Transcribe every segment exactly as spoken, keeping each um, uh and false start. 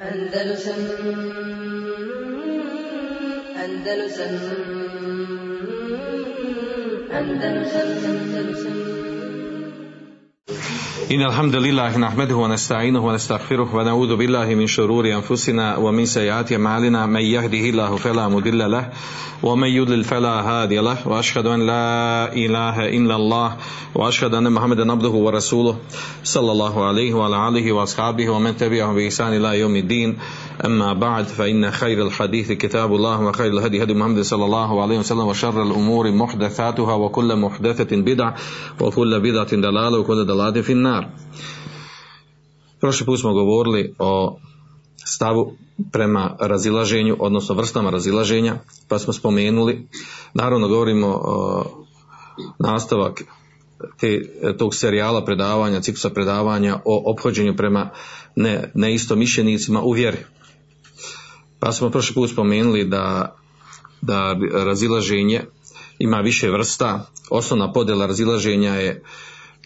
Andalusam Andalusam Andalusam Andalusam إن الحمد لله نحمده ونستعينه ونستغفره ونعوذ بالله من شرور أنفسنا ومن سيئات أعمالنا من يهده الله فلا مضل له ومن يضلل فلا هادي له وأشهد أن لا إله إلا الله وأشهد أن محمدا عبده ورسوله صلى الله عليه وعلى آله وأصحابه ومن تبعهم بإحسان إلى يوم الدين أما بعد فإن خير الحديث كتاب الله وخير الهدي هدي محمد صلى الله عليه وسلم وشر الأمور محدثاتها وكل محدثة بدعة وكل بدعة ضلالة وكل ضلالة في النار. Prošli put smo govorili o stavu prema razilaženju, odnosno vrstama razilaženja, pa smo spomenuli, naravno govorimo o nastavak te, tog serijala predavanja, ciklusa predavanja o ophođenju prema ne, ne istomišljenicima u vjeri. Pa smo prošli put spomenuli da, da razilaženje ima više vrsta. Osnovna podjela razilaženja je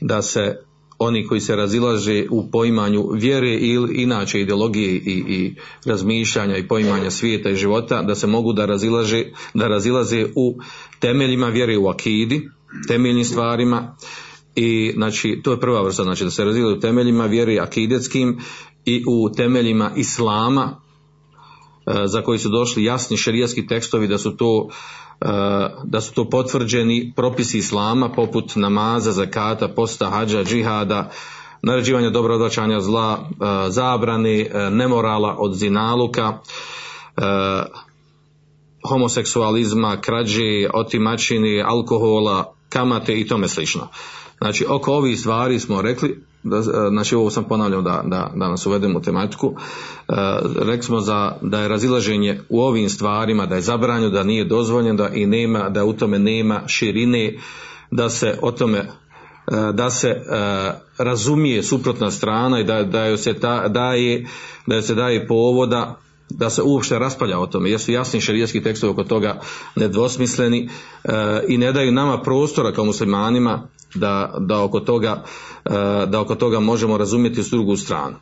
da se oni koji se razilaže u poimanju vjere ili inače ideologije i, i razmišljanja i poimanja svijeta i života, da se mogu da razilaže, da razilaze u temeljima vjere, u akidi, temeljnim stvarima. I znači to je prva vrsta, znači da se razilaze u temeljima vjere akidetskim i u temeljima islama za koji su došli jasni šerijatski tekstovi da su to da su to potvrđeni propisi islama poput namaza, zakata, posta, hadža, džihada, naređivanja dobra, odvraćanja zla, zabrani nemorala od zinaluka, homoseksualizma, krađe, otimačini, alkohola, kamate i tome slično. Znači oko ovih stvari smo rekli, da, znači ovo sam ponavljao da, da, da nas uvedemo u tematiku, e, rekli smo za, da je razilaženje u ovim stvarima, da je zabranjeno, da nije dozvoljeno, da i nema, da u tome nema širine, da se o tome, e, da se e, razumije suprotna strana i da, da joj se ta, daje, da joj se daje povoda da se uopšte raspravlja o tome, jer su jasni šerijatski tekstovi oko toga nedvosmisleni e, i ne daju nama prostora kao muslimanima da, da, oko toga, e, da oko toga možemo razumjeti s drugu stranu.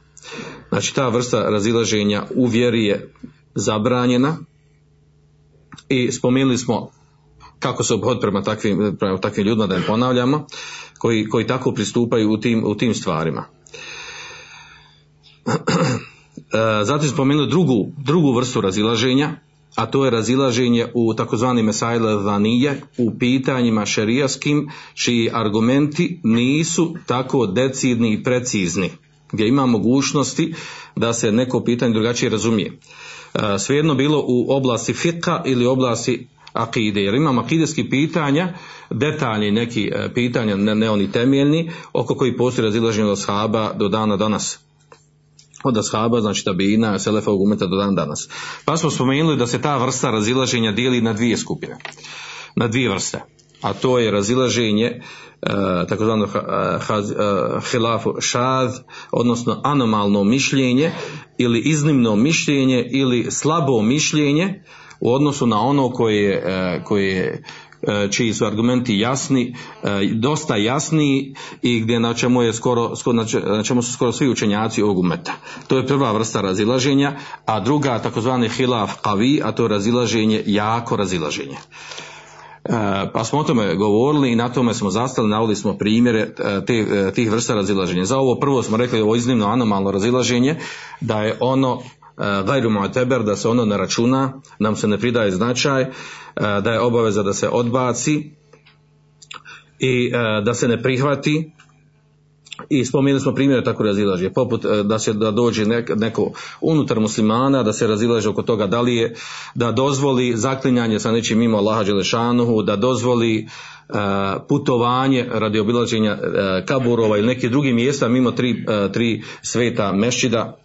Znači ta vrsta razilaženja u vjeri je zabranjena i spomenuli smo kako se obhod prema takvim, prema takvim ljudima, da ne ponavljamo, koji, koji tako pristupaju u tim, u tim stvarima. Zatim spomenuli drugu, drugu vrstu razilaženja, a to je razilaženje u takozvani mesajle zanije, u pitanjima šerijaskim čiji argumenti nisu tako decidni i precizni, gdje ima mogućnosti da se neko pitanje drugačije razumije. Svejedno bilo u oblasti fikha ili oblasti akide, jer imamo akideski pitanja, detaljni neki pitanja, ne, ne oni temeljni, oko koji postoji razilaženje od ashaba do dana danas. Od ashaba, znači tabina, selefa umeta do dan danas. Pa smo spomenuli da se ta vrsta razilaženja dijeli na dvije skupine, na dvije vrste. A to je razilaženje takozvano hilafu šad, odnosno anomalno mišljenje ili iznimno mišljenje ili slabo mišljenje u odnosu na ono koje, koje čiji su argumenti jasni, dosta jasni i gdje na čemu, je skoro, na čemu su skoro svi učenjaci ovog umeta. To je prva vrsta razilaženja, a druga takozvani hilaf qavi, a to je razilaženje, jako razilaženje. Pa smo o tome govorili i na tome smo zastali, navodili smo primjere te, tih vrsta razilaženja. Za ovo prvo smo rekli ovo iznimno anomalno razilaženje, da je ono gajru mu'teber, da se ono ne računa, nam se ne pridaje značaj, da je obaveza da se odbaci i da se ne prihvati. I spomenuli smo primjere tako razilaženja, poput da se da dođe neko unutar muslimana, da se razilaže oko toga da li je, da dozvoli zaklinjanje sa nečim mimo Allaha dželešanuhu, da dozvoli putovanje radi obilaženja kaburova ili nekih drugih mjesta mimo tri, tri sveta mešćida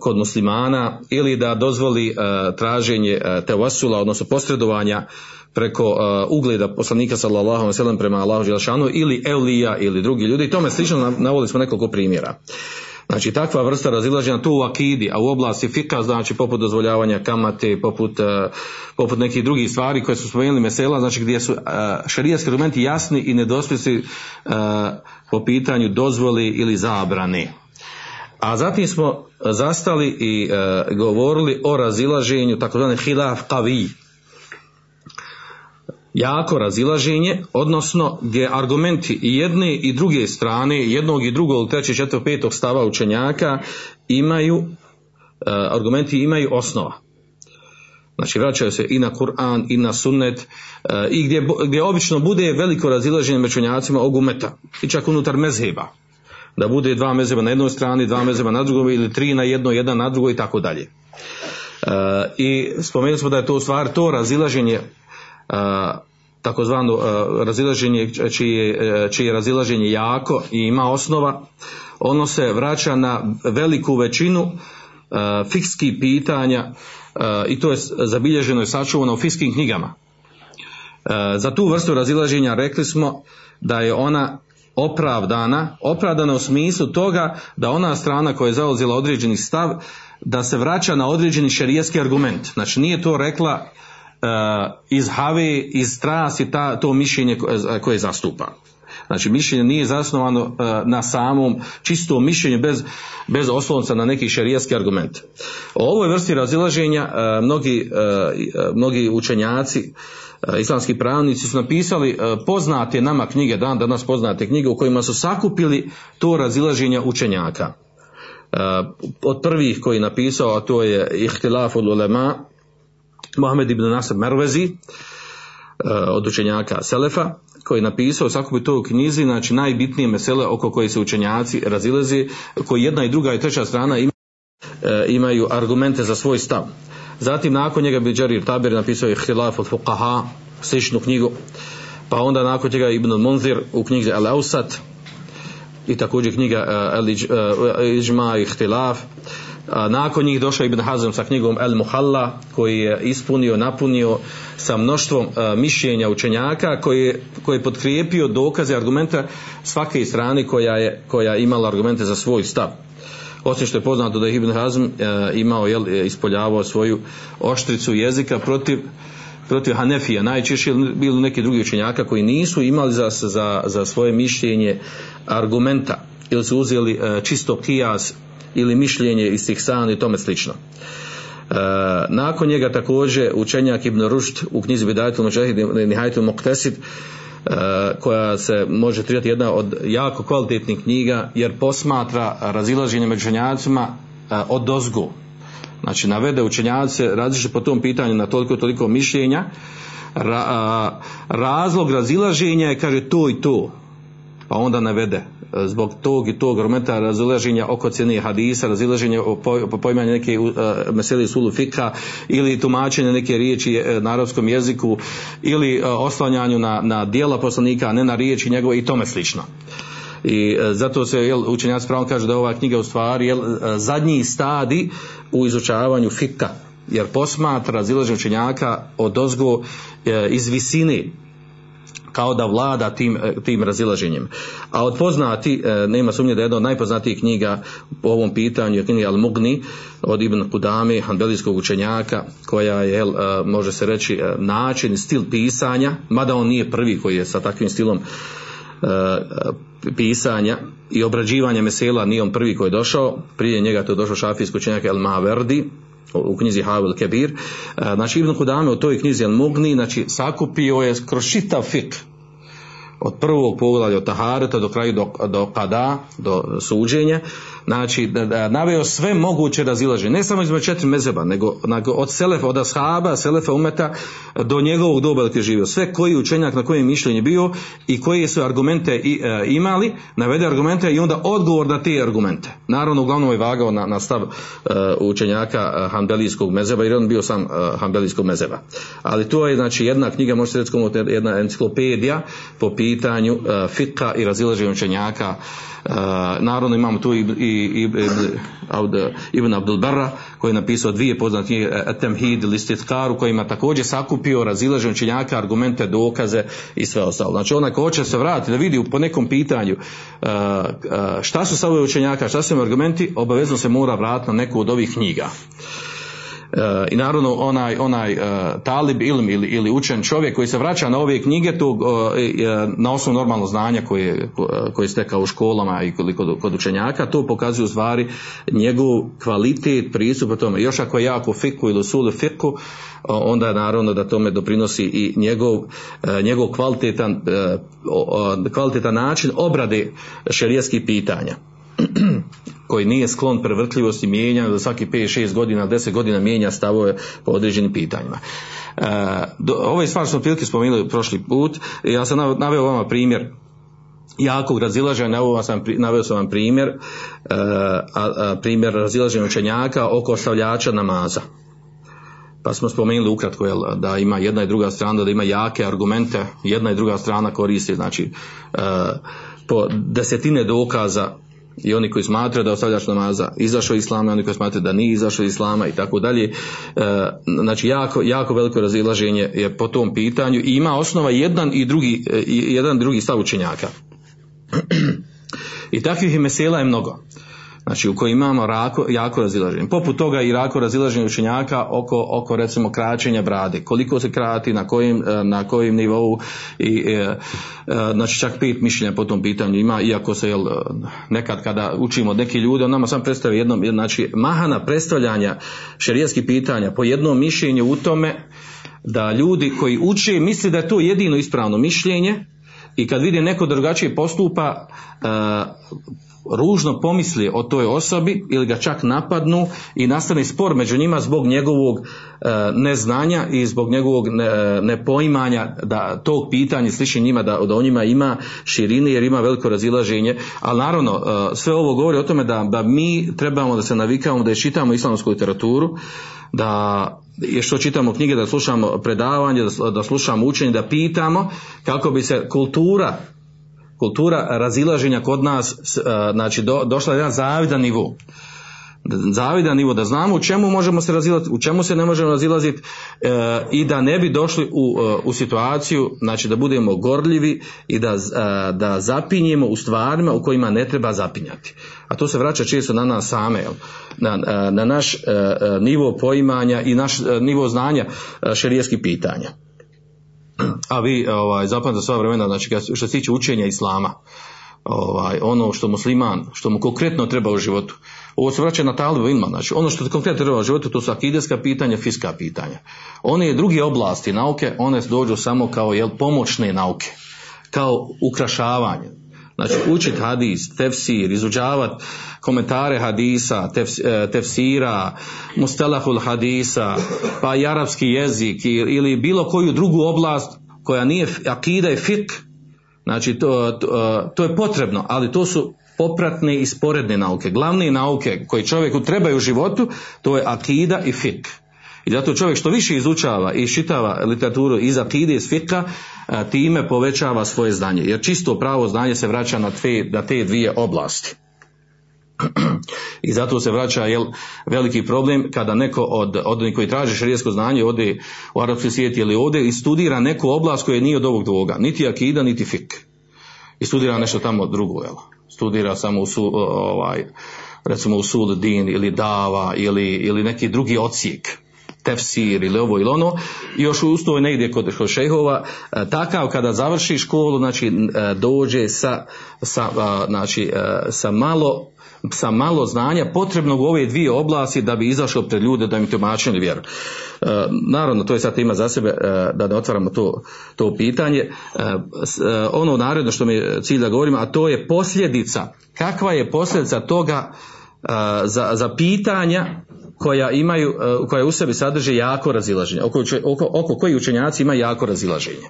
kod muslimana, ili da dozvoli traženje tevasula, odnosno posredovanja preko ugleda poslanika sallallahu alejhi ve sellem prema Allahu dželle šanuhu ili evlija ili drugi ljudi. Tome slično navodili smo nekoliko primjera. Znači takva vrsta razilaženja tu u akidi, a u oblasti fika, znači poput dozvoljavanja kamate, poput, poput nekih drugih stvari koje su spomenuli mesela, znači gdje su šerijatski argumenti jasni i nedosmisleni po pitanju dozvoli ili zabrane. A zatim smo zastali i e, govorili o razilaženju takozvani hilaf qavi, jako razilaženje, odnosno gdje argumenti i jedne i druge strane, jednog i drugog, trećeg, četvrtog, petog stava učenjaka imaju, e, argumenti imaju osnova. Znači vraćaju se i na Kur'an i na sunnet, e, i gdje, gdje obično bude veliko razilaženje među učenjacima og umeta i čak unutar mezheba. Da bude dva mezheba na jednoj strani, dva mezheba na drugoj, ili tri na jedno, jedan na drugo i tako dalje. I spomenuli smo da je to stvar, to razilaženje, takozvano razilaženje čije, čije razilaženje jako i ima osnova, ono se vraća na veliku većinu fikskih pitanja i to je zabilježeno i sačuvano u fikskim knjigama. Za tu vrstu razilaženja rekli smo da je ona opravdana, opravdana u smislu toga da ona strana koja je zauzela određeni stav, da se vraća na određeni šerijski argument. Znači nije to rekla uh, iz have, iz strasti ta, to mišljenje koje, koje zastupa. Znači mišljenje nije zasnovano uh, na samom čistom mišljenju bez, bez oslonca na neki šerijski argument. O ovoj vrsti razilaženja uh, mnogi, uh, mnogi učenjaci, islamski pravnici su napisali poznate nama knjige, dan danas poznate knjige u kojima su sakupili to razilaženje učenjaka. Od prvih koji je napisao, a to je Ihtilaf ul-ulema, Muhammed ibn Nasr Marwazi, od učenjaka Selefa, koji je napisao, sakupio to u knjizi, znači najbitnije mesele oko koje se učenjaci razilaze, koji jedna i druga i treća strana imaju argumente za svoj stav. Zatim nakon njega bi Džerir Taber napisao je Hilaf od Fuqaha, sličnu knjigu, pa onda nakon njega Ibn Monzir u knjizi Al-Ausat i također knjiga Al-Iđma i Hilaf. Nakon njih došao Ibn Hazam sa knjigom El Muhalla, koji je ispunio, napunio sa mnoštvom mišljenja učenjaka koji je, koji je potkrijepio dokaze argumenta svake strane koja je, koja je imala argumente za svoj stav. Osim što je poznato da je Ibn Hazm e, imao, jel, ispoljavao svoju oštricu jezika protiv, protiv Hanefija, najčešće ili bilo neki drugi učenjaka koji nisu imali za, za, za svoje mišljenje argumenta, ili su uzeli e, čisto kijas ili mišljenje iz tih sana i tome slično. E, nakon njega također učenjak Ibn Rušd u knjizi Bidajatul Muđahid i Nihajatul Muqtasid, koja se može tretirati jedna od jako kvalitetnih knjiga jer posmatra razilaženje među učenjacima odozgo. Znači navede učenjace različite po tom pitanju na toliko toliko mišljenja. Ra, a, razlog razilaženja je, kaže, to i to. Pa onda navede zbog tog i tog argumenta razilaženja oko cijene hadisa, razilaženja po poimanju neke uh, meselije sulu fikha ili tumačenja neke riječi uh, na arapskom jeziku ili uh, oslanjanju na, na dijela poslanika, a ne na riječi njegove i tome slično. I uh, zato se, jel, učenjaci pravom kažu da je ova knjiga u stvari, jel, uh, zadnji stadij u izučavanju fikha, jer posmatra razilaženje učenjaka odozgo, uh, iz visine, kao da vlada tim, tim razilaženjem. A od poznati, nema sumnje da je jedna od najpoznatijih knjiga po ovom pitanju je knjiga Al-Mugni od Ibn Qudame, hanbelijskog učenjaka, koja je, može se reći, način, stil pisanja, mada on nije prvi koji je sa takvim stilom pisanja i obrađivanja mesela, nije on prvi koji je došao, prije njega to je došao šafijski učenjak El Maverdi, u knjizi Havil Kebir. Znači Ibn Qudame u toj knjizi Al-Mugni, znači, sakupio je kroz čitav fik od prvog poglavlja od tahareta do kraju do, do kada, do suđenja, znači naveo sve moguće razilaženje, ne samo između četiri mezeba, nego, nego od selefa, od ashaba, selefa umeta do njegovog doba gdje je živio, sve koji učenjak na kojem mišljenju bio i koje su argumente i, e, imali, navede argumente i onda odgovor na te argumente. Naravno, uglavnom je vagao na, na stav e, učenjaka hanbelijskog mezeba, jer on bio sam e, hanbelijskog mezeba. Ali to je, znači, jedna knjiga, možete reći, jedna enciklopedija po pitanju e, fikha i razilaženja učenjaka. E, naravno imamo tu i, i, i, i Ibn Abdul Berra koji je napisao dvije poznate knjige At-Tamhid al-Istidkar u kojima također sakupio razilaženje učenjaka, argumente, dokaze i sve ostalo. Znači onaj ko hoće se vratiti da vidi po nekom pitanju e, šta su stavove učenjaka, šta su im argumenti, obavezno se mora vratiti na neku od ovih knjiga. I naravno onaj, onaj talib ilm ili, ili učen čovjek koji se vraća na ove knjige tu, na osnovu normalno znanja koje, koje stekao u školama i kod, kod učenjaka, to pokazuje u stvari njegov kvalitet, pristup tome. Još ako je jako fiku ili sulu fiku, onda naravno da tome doprinosi i njegov, njegov kvalitetan, kvalitetan način obrade šerijatskih pitanja, koji nije sklon prevrtljivosti, mijenja za svaki pet šest godina, deset godina mijenja stavove po određenim pitanjima. E, do, ovo je stvar što smo prilike spomenuli prošli put. Ja sam naveo vama primjer jakog razilaženja, ovo sam, naveo sam vam primjer, e, a, a, primjer razilaženja učenjaka oko ostavljača namaza. Pa smo spomenuli ukratko jel, da ima jedna i druga strana, da ima jake argumente, jedna i druga strana koristi, znači e, po desetine dokaza, i oni koji smatraju da ostavljač namaza izašao iz islama, oni koji smatraju da nije izašao iz islama i tako dalje. Znači jako, jako veliko razilaženje je po tom pitanju i ima osnova jedan i drugi, jedan drugi stav učenjaka. I takvih mesela je mnogo. Znači u kojima imamo rako, jako razilaženje. Poput toga i rako razilaženje učenjaka oko, oko recimo kraćenja brade. Koliko se krati, na kojim, na kojim nivou. I, e, e, znači čak pet mišljenja po tom pitanju ima, iako se jel, nekad kada učimo od nekih ljudi, on nama sam predstavlja jednom, znači mahana predstavljanja šerijatskih pitanja po jednom mišljenju u tome da ljudi koji uče misle da je to jedino ispravno mišljenje i kad vidi neko drugačije postupa, e, ružno pomisli o toj osobi ili ga čak napadnu i nastane spor među njima zbog njegovog e, neznanja i zbog njegovog ne, nepoimanja da tog pitanja sliči njima, da, da u njima ima širine jer ima veliko razilaženje. Ali naravno e, sve ovo govori o tome da, da mi trebamo da se navikavamo da iščitamo islamsku literaturu, da što čitamo knjige, da slušamo predavanje, da, da slušamo učenje, da pitamo kako bi se kultura kultura razilaženja kod nas, znači do, došla je jedan zavidan nivo. Zavidan nivo da znamo u čemu možemo se razilaziti, u čemu se ne možemo razilaziti e, i da ne bi došli u, u situaciju, znači da budemo gorljivi i da, da zapinjemo u stvarima u kojima ne treba zapinjati. A to se vraća često na nas same, na, na naš nivo poimanja i naš nivo znanja šerijatskih pitanja. A vi ovaj, zapamtite sva vremena, znači što se tiče učenja islama, ovaj, ono što musliman, što mu konkretno treba u životu, ovo se vraća na talibu ilma, znači ono što konkretno treba u životu, to su akideska pitanja, fiska pitanja. One druge oblasti nauke, one dođu samo kao jel, pomoćne nauke, kao ukrašavanje. Znači učiti hadis, tefsir, izuđavati komentare hadisa, tefs, tefsira, mustelahul hadisa, pa i arapski jezik ili bilo koju drugu oblast koja nije akida i fik, znači to, to, to je potrebno, ali to su popratne i sporedne nauke. Glavne nauke koje čovjeku trebaju u životu, to je akida i fik. I zato čovjek što više izučava i čitava literaturu iz akide, iz fika, time povećava svoje znanje. Jer čisto pravo znanje se vraća na te, na te dvije oblasti. I zato se vraća jel, veliki problem kada neko od, od onih koji traže šerijatsko znanje ode u arapski svijet ili ode i studira neku oblast koja nije od ovog dvoga. Niti akida, niti fik. I studira nešto tamo drugo. Jel. Studira samo u su, ovaj, recimo u sul din ili dava ili, ili neki drugi odsjek. Tefsir ili ovo ili ono, i još ustoji negdje kod, kod šejhova, takav kada završi školu, znači dođe sa, sa, znači, sa, malo, sa malo znanja potrebnog u ove dvije oblasti da bi izašao pred ljude, da im tumačili vjeru. Naravno, to je sad tema za sebe, da ne otvaramo to, to pitanje. Ono naredno što mi je cilj da govorimo, a to je posljedica. Kakva je posljedica toga za, za pitanja koja imaju, koja u sebi sadrže jako razilaženje, oko, oko, oko koji učenjaci imaju jako razilaženje.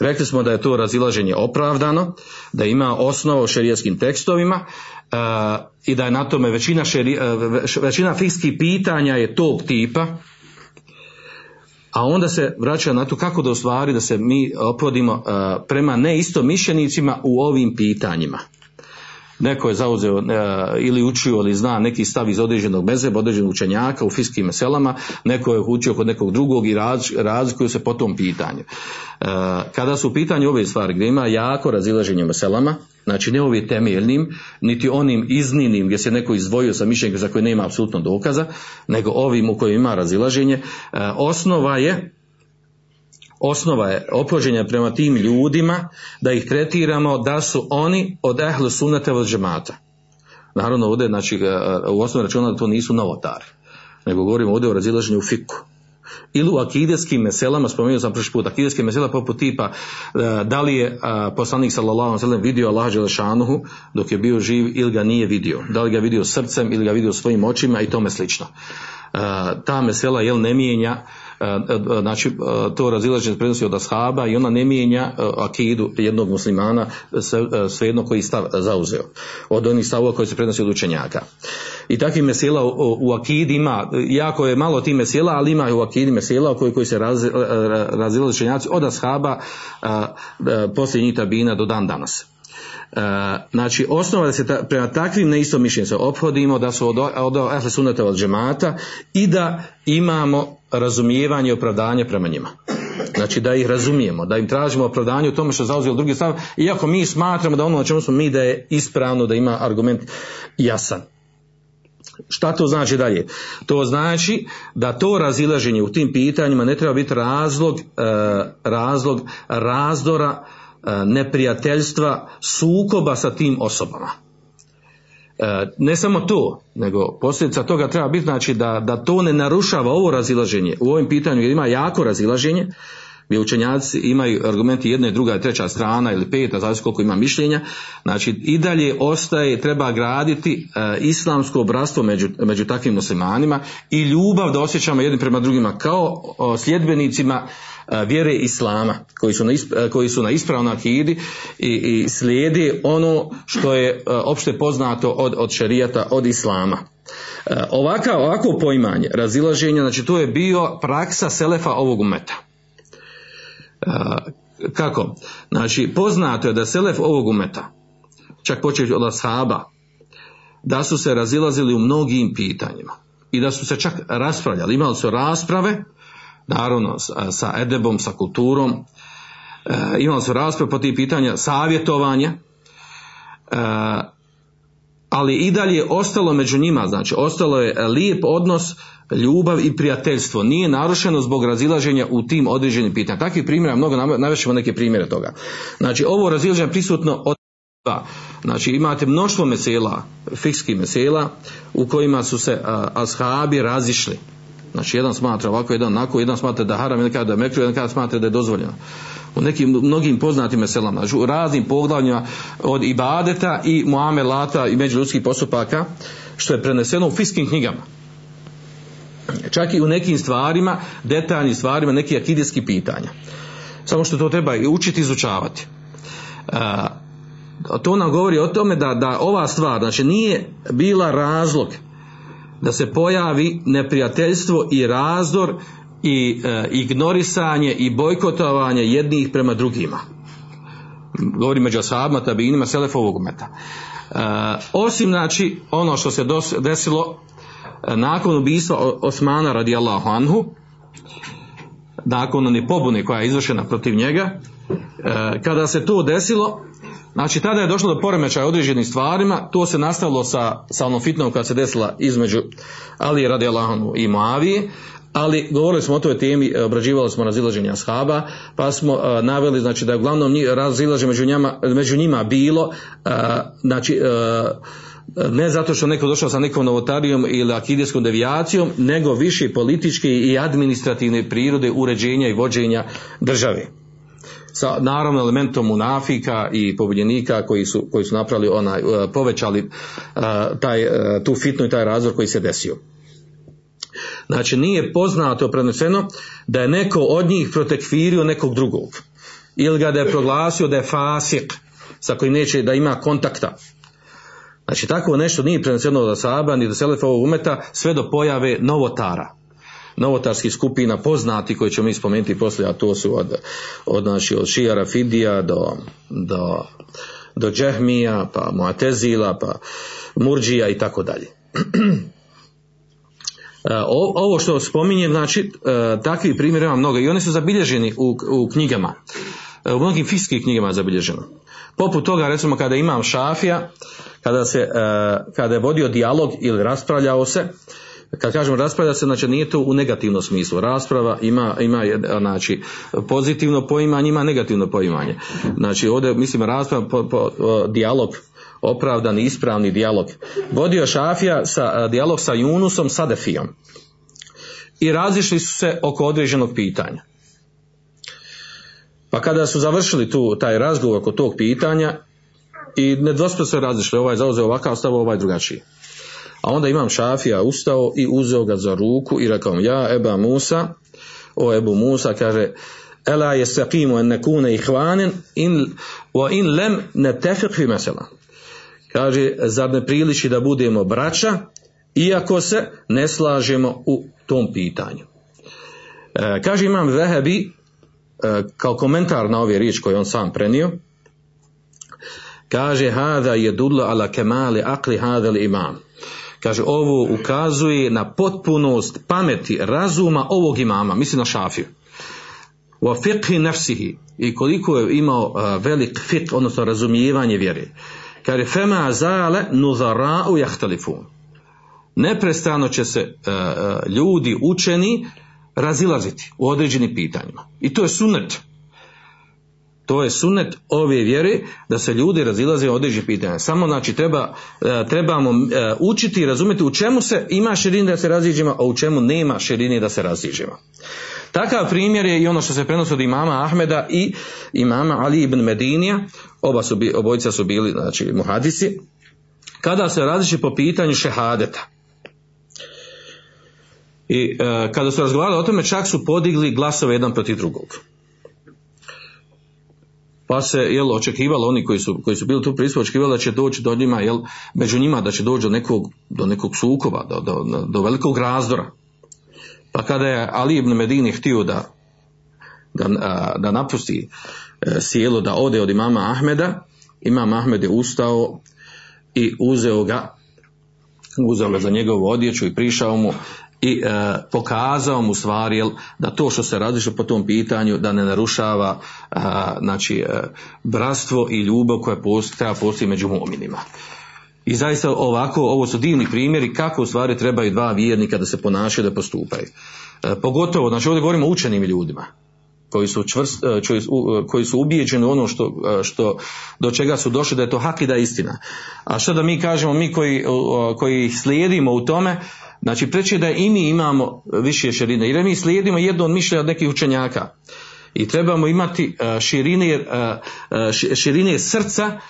Rekli smo da je to razilaženje opravdano, da ima osnovu u šerijatskim tekstovima uh, i da je na tome većina, šeri, uh, većina fikskih pitanja je tog tipa, a onda se vraća na to kako da ostvari da se mi opodimo uh, prema neistomišljenicima u ovim pitanjima. Neko je zauzeo ili učio ili zna neki stav iz određenog mezheba, određenog učenjaka u fiskim meselama, neko je učio kod nekog drugog i razlikuju se po tom pitanju. Kada su u pitanju ove stvari gdje ima jako razilaženje u meselama, Znači ne ovim temeljnim, niti onim iznimnim gdje se neko izdvojio sa mišljenjem za koje nema apsolutno dokaza, nego ovim u kojem ima razilaženje. Osnova je Osnova je ophođenja prema tim ljudima da ih tretiramo da su oni od ehlu sunnata vel džemata. Naravno ovdje, znači, u osnovi računa da to nisu novotari, nego govorimo ovdje o razilaženju u fiku. Ili u akidetskim meselama, spomenuo sam prošli put, akidetske mesela poput tipa da li je poslanik sallallahu alejhi ve sellem vidio Allaha dželle šanuhu dok je bio živ ili ga nije vidio, da li ga vidio srcem ili ga vidio svojim očima i tome slično. Ta mesela jel ne mijenja, znači to razilaženje prenosi od ashaba i ona ne mijenja akidu jednog muslimana svejedno koji stav zauzeo od onih stavova koji se prenosi od učenjaka. I takvih mesela u akidi ima, jako je malo tih mesela, ali ima i u akidi mesela koji, koji se razilaze učenjaci od ashaba poslije njih tabina do dan danas. Znači osnova da se ta, prema takvim neistomišljenicima ophodimo da su od, od, od ehli sunnata vel džemata i da imamo razumijevanje i opravdanje prema njima. Znači da ih razumijemo, da im tražimo opravdanje u tome što zauzeo drugi stav, iako mi smatramo da ono na čemu smo mi da je ispravno, da ima argument jasan. Šta to znači dalje? To znači da to razilaženje u tim pitanjima ne treba biti razlog, razlog razdora, neprijateljstva, sukoba sa tim osobama. Ne samo to, nego posljedica toga treba biti, znači, da, da to ne narušava ovo razilaženje. U ovom pitanju ima jako razilaženje, gdje učenjaci imaju argumenti jedna i druga i treća strana ili peta, zavisi koliko ima mišljenja. Znači i dalje ostaje, treba graditi e, islamsko obratstvo među, među takvim muslimanima i ljubav da osjećamo jedni prema drugima kao o, sljedbenicima e, vjere islama koji su na, e, koji su na ispravnoj akidi i, i slijedi ono što je e, opšte poznato od, od šerijata, od islama. E, ovaka, ovako poimanje razilaženja, znači to je bio praksa selefa ovog umeta. Kako? Znači poznato je da selef ovog umeta, čak počeći od ashaba, da su se razilazili u mnogim pitanjima i da su se čak raspravljali, imali su rasprave, naravno sa edebom, sa kulturom, imali su rasprave po tih pitanja, savjetovanje, ali i dalje ostalo među njima, znači ostalo je lijep odnos, ljubav i prijateljstvo, nije narušeno zbog razilaženja u tim određenim pitanjima. Takvih primjera mnogo, navešemo neke primjere toga. Znači ovo razilaženje prisutno od dva. Znači imate mnoštvo mesela, fikskih mesela u kojima su se a, ashabi razišli. Znači jedan smatra ovako, jedan onako, jedan smatra da haram, jedan kaže da je mekruh, jedan kaže smatra da je dozvoljeno. U nekim mnogim poznatim meselama, znači u raznim poglavljima od ibadeta i muamelata i međuljudskih postupaka, što je preneseno u fikskim knjigama. Čak i u nekim stvarima, detaljnim stvarima, neki akidijski pitanja. Samo što to treba i učiti, izučavati. E, to nam govori o tome da, da ova stvar, znači nije bila razlog da se pojavi neprijateljstvo i razdor i e, ignorisanje i bojkotovanje jednih prema drugima. Govori među ashabima, tabinima, selefovog umeta. E, osim, znači, ono što se dos, desilo nakon ubistva Osmana radijallahu anhu, nakon one pobune koja je izvršena protiv njega, kada se to desilo, znači tada je došlo do poremećaja određenim stvarima, to se nastavilo sa, sa onom fitnom koja se desila između Ali radijallahu anhu i Muavije, ali govorili smo o toj temi, obrađivali smo razilaženja ashaba, pa smo a, naveli, znači, da je uglavnom razilaženje među njima, među njima bilo, a, znači, a, ne zato što neko došao sa nekom novotarijom ili akidijskom devijacijom, nego više političke i administrativne prirode uređenja i vođenja države. Sa naravno elementom munafika i pobunjenika koji su, koji su napravili onaj, povećali taj, tu fitnu i taj razvoj koji se desio. Znači nije poznato preneseno da je neko od njih protekfirio nekog drugog ili ga da je proglasio da je fasik sa kojim neće da ima kontakta. Znači tako nešto nije preneseno od ashaba ni do selefa ovog umeta sve do pojave novotara, novotarskih skupina poznati koji ćemo mi spomenuti poslije, a to su od, od, znači, od šija Rafidija do, do, do Džehmija, pa Mu'tezila, pa Murđija i tako dalje. Ovo što spominjem, znači takvi primjeri ima mnogo i oni su zabilježeni u, u knjigama, u mnogim fikskih knjigama je zabilježeno. Poput toga, recimo, kada imam Šafija, kada, se, kada je vodio dijalog ili raspravljao se, kad kažem raspravlja se, znači nije to u negativnom smislu. Rasprava ima, ima znači, pozitivno poimanje, ima negativno poimanje. Znači ovdje mislim rasprava, po, po, dijalog, opravdan, ispravni dijalog. Vodio Šafija sa, dijalog sa Junusom Sadefijom. I razišli su se oko određenog pitanja. Pa kada su završili tu, taj razgovor oko tog pitanja i nedvosmisleno se razišli, ovaj zauzeo ovakav stav, ovaj drugačiji. A onda imam Šafija ustao i uzeo ga za ruku i rekao mu, ja Eba Musa, o Ebu Musa, kaže, ela je sakimu en nekune ihvanin in, wa in lem ne tefik fi mesela. Kaže, zar ne priliči da budemo braća, iako se ne slažemo u tom pitanju. E, kaže imam Zehebi, e, kao komentar na ove riječi koje on sam prenio, kaže, hada je dudla ala kemali akli hadel imam. Kaže, ovo ukazuje na potpunost pameti, razuma ovog imama, misli na Šafiju. Wa fiqhi nafsihi, i koliko je imao velik fit, odnosno razumijevanje vjere. Kaže, fema zale nuzara'u jahtalifun. Neprestano će se uh, ljudi, učeni, razilaziti u određenim pitanjima. I to je sunnet. To je sunnet ove vjere, da se ljudi razilaze u određenim pitanjima. Samo znači treba, uh, trebamo uh, učiti i razumjeti u čemu se ima širine da se raziđemo, a u čemu nema širine da se raziđemo. Takav primjer je i ono što se prenosi od imama Ahmeda i imama Ali ibn Medinija. Oba su, obojica su bili znači, muhadisi. Kada se raziđe po pitanju šehadeta. I e, kada su razgovarali o tome, čak su podigli glasove jedan protiv drugog. Pa se jel, očekivalo, oni koji su, koji su bili tu prisutni, očekivali da će doći do njima, jel, među njima da će doći do nekog, do nekog sukoba, do, do, do velikog razdora. Pa kada je Ali ibn Medini htio da, da, da napusti sjelo, da ode od imama Ahmeda, imam Ahmed je ustao i uzeo ga, uzeo ga za njegovu odjeću i prišao mu, i e, pokazao mu stvar jel, da to što se različe po tom pitanju da ne narušava a, znači e, bratstvo i ljubav koja postoji, treba postoji među mu'minima. I zaista ovako, ovo su divni primjeri kako u stvari trebaju dva vjernika da se ponašaju, da postupaju. E, pogotovo, znači ovdje govorimo o učenim ljudima koji su, čvrst, koji su ubijeđeni u ono što, što, do čega su došli, da je to hak i da je istina. A što da mi kažemo, mi koji, koji slijedimo u tome, znači preče da i mi imamo više širine, jer mi slijedimo jedno od mišljenja od nekih učenjaka i trebamo imati širine, širine srca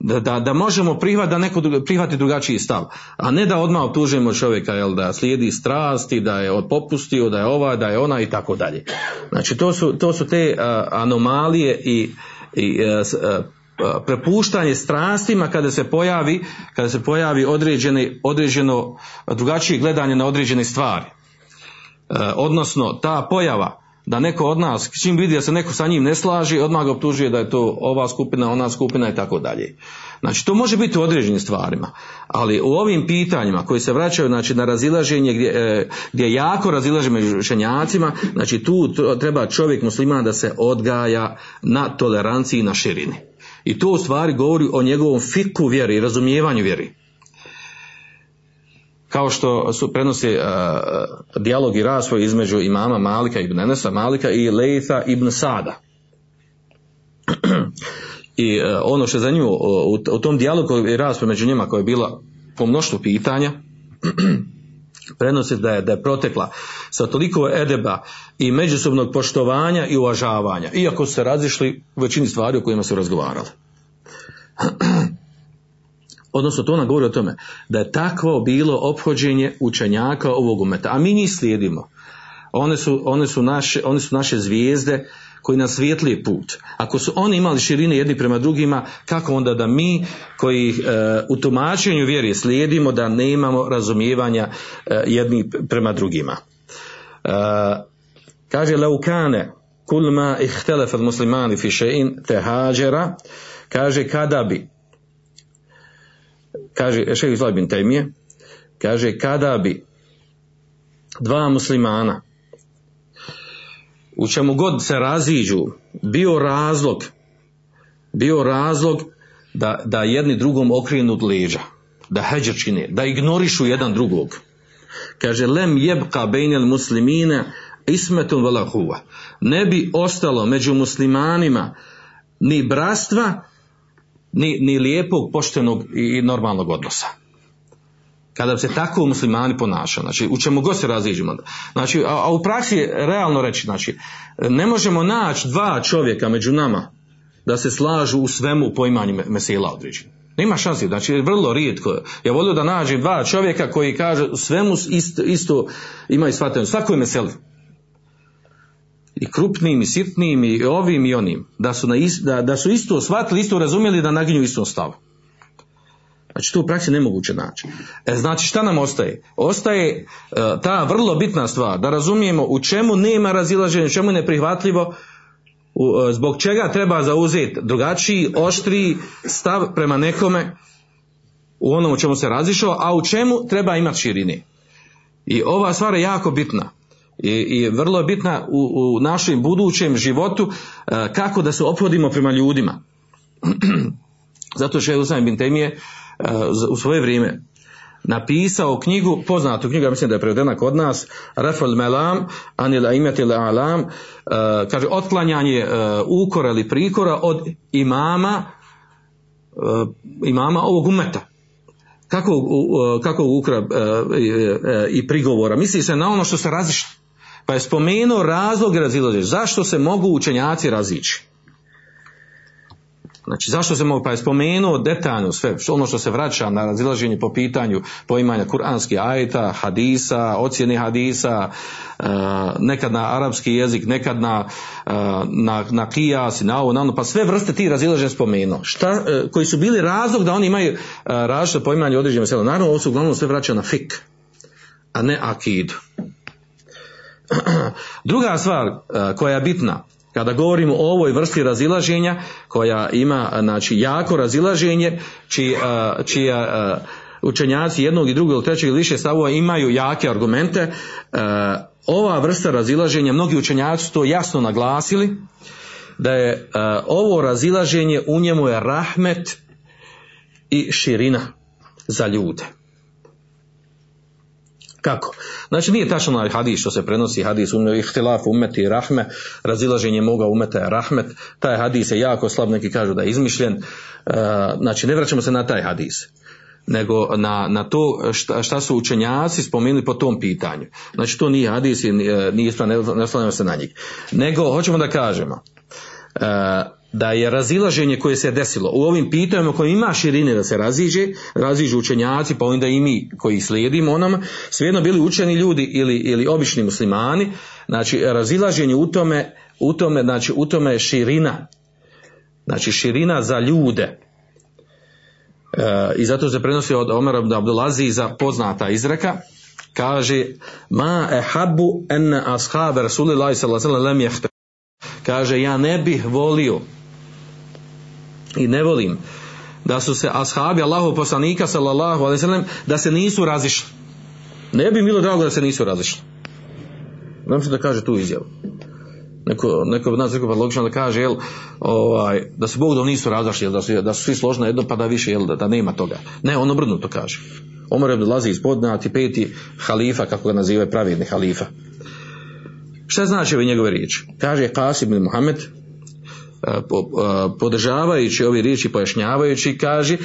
da, da, da možemo prihvat, da neko prihvati drugačiji stav, a ne da odmah optužujemo čovjeka jel, da slijedi strasti, da je popustio, da je ova, da je ona i tako dalje. Znači to su, to su te anomalije i, i prepuštanje strastima kada se pojavi, kada se pojavi određene, određeno drugačije gledanje na određene stvari. E, odnosno ta pojava da neko od nas, čim vidi da se neko sa njim ne slaži, odmah ga optužuje da je to ova skupina, ona skupina i tako dalje. Znači to može biti u određenim stvarima, ali u ovim pitanjima koji se vraćaju znači, na razilaženje gdje, e, gdje jako razilaže među učenjacima, znači tu treba čovjek musliman da se odgaja na toleranciji i na širini. I to u stvari govori o njegovom fiku vjeri, razumijevanju vjeri. Kao što su prenosi uh, dijalog i rasvoj između imama Malika ibn Anesa Malika i Lejta ibn Sada. I uh, ono što je za nju, uh, u, u tom dijalogu i rasvoj među njima koja je bila po mnoštvu pitanja, prenosi da je, da je protekla sa toliko edeba i međusobnog poštovanja i uvažavanja, iako su se razišli u većini stvari o kojima su razgovarali. Odnosno to nam govori o tome da je takvo bilo ophođenje učenjaka ovog umeta, a mi njih slijedimo. One su, one su, naše, one su naše zvijezde koji nas svijetli put. Ako su oni imali širine jedni prema drugima, kako onda da mi koji e, u tumačenju vjeri slijedimo da nemamo razumijevanja e, jedni prema drugima. E, kaže laukane kulma ihtelef al muslimani fi še'in tehađera, kaže kada bi, kaže Šejhul-islam ibn Tejmijje, kaže kada bi dva muslimana u čemu god se raziđu bio razlog bio razlog da, da jedni drugom okrenu od leđa, da hađer čine, da ignorišu jedan drugog. Kaže, lem jebka bejnel muslimine ismetun vala huva. Ne bi ostalo među muslimanima ni bratstva, ni, ni lijepog, poštenog i normalnog odnosa. Kada bi se tako muslimani ponašali, znači u čemu god se raziđemo. Znači, a, a u praksi je realno reći, znači, ne možemo naći dva čovjeka među nama da se slažu u svemu poimanju mesela određenja. Nema šansi, znači vrlo rijetko. Ja volio da nađem dva čovjeka koji kaže svemu isto, isto imaju shvatanje, svako je meseli. I krupnim, i sitnim, i ovim, i onim. Da su, na is, da, da su isto shvatili, isto razumjeli, da naginju istom stavu. Znači to u praksi nemoguće naći. E, znači šta nam ostaje? Ostaje uh, ta vrlo bitna stvar, da razumijemo u čemu nema razilaženja, u čemu je neprihvatljivo, u, zbog čega treba zauzeti drugačiji, oštriji stav prema nekome u onom u čemu se razišao, a u čemu treba imati širine. I ova stvar je jako bitna. I, i vrlo je bitna u, u našem budućem životu, e, kako da se ophodimo prema ljudima. Zato Šejhul-islam ibn Tejmijje u svoje vrijeme napisao knjigu, poznatu knjigu, ja mislim da je prevedena kod nas, Raful Melam anil aimetil alam, kaže otklanjanje ukora ili prikora od imama imama ovog umeta. Kako, kako ukora i prigovora? Misli se na ono što se razišlo. Pa je spomenuo razlog razilaženja. Zašto se mogu učenjaci razići? Znači zašto se mogu, pa je spomenuo detaljno sve, ono što se vraća na razilaženje po pitanju poimanja kuranskih ajeta, hadisa, ocjene hadisa, nekad na arapski jezik, nekad na, na, na kijas, na ovo, na ono, pa sve vrste tih razilaženja spomenuo. Šta, koji su bili razlog da oni imaju različite poimanje određenih mesela. Naravno, ovo se uglavnom sve vraća na fik, a ne akidu. Druga stvar koja je bitna, kada govorimo o ovoj vrsti razilaženja, koja ima znači jako razilaženje, čiji, čiji učenjaci jednog i drugog ili trećeg ili više stavova imaju jake argumente, ova vrsta razilaženja, mnogi učenjaci su to jasno naglasili, da je ovo razilaženje, u njemu je rahmet i širina za ljude. Kako? Znači nije tačno na hadis što se prenosi, hadis umne, ihtilaf umeti rahme, razilaženje moga umeta je rahmet, taj hadis je jako slab, neki kažu da je izmišljen, znači ne vraćamo se na taj hadis, nego na, na to šta, šta su učenjaci spomenuli po tom pitanju. Znači to nije hadis i nije ispravno, ne oslanjamo se na njih. Nego hoćemo da kažemo da je razilaženje koje se desilo u ovim pitanjima koje ima širine da se raziđe, raziđu učenjaci, pa onda i mi koji slijedimo onama, svejedno bili učeni ljudi ili, ili obični muslimani, znači razilaženje u tome, u tome, znači u tome je širina, znači širina za ljude. E, i zato se prenosi od Omera ibn Abdul Aziza poznata izreka, kaže ma ehabu enne ashab Rasulillahi sallallahu alejhi ve sellem jehte. Kaže, ja ne bih volio i ne volim da su se ashabi Allahov poslanika sallallahu alejhi ve sellem da se nisu razišli. Ne bi bilo drago da se nisu razišli. Znam se da kaže tu izjavu. Neko, neko od nas rekao, pa logično da kaže jel, ovaj, da se Bog da nisu razišli, da su, da su svi složni na jedno pa da više jel, da, da nema toga. Ne, on obrnuto kaže. Omer ibn Abdul Aziz podnati peti halifa, kako ga nazivaju pravedni halifa. Šta znači ove njegove riječi? Kaže Qasim ibn Muhammed, podržavajući ove riječi, pojašnjavajući, kaže,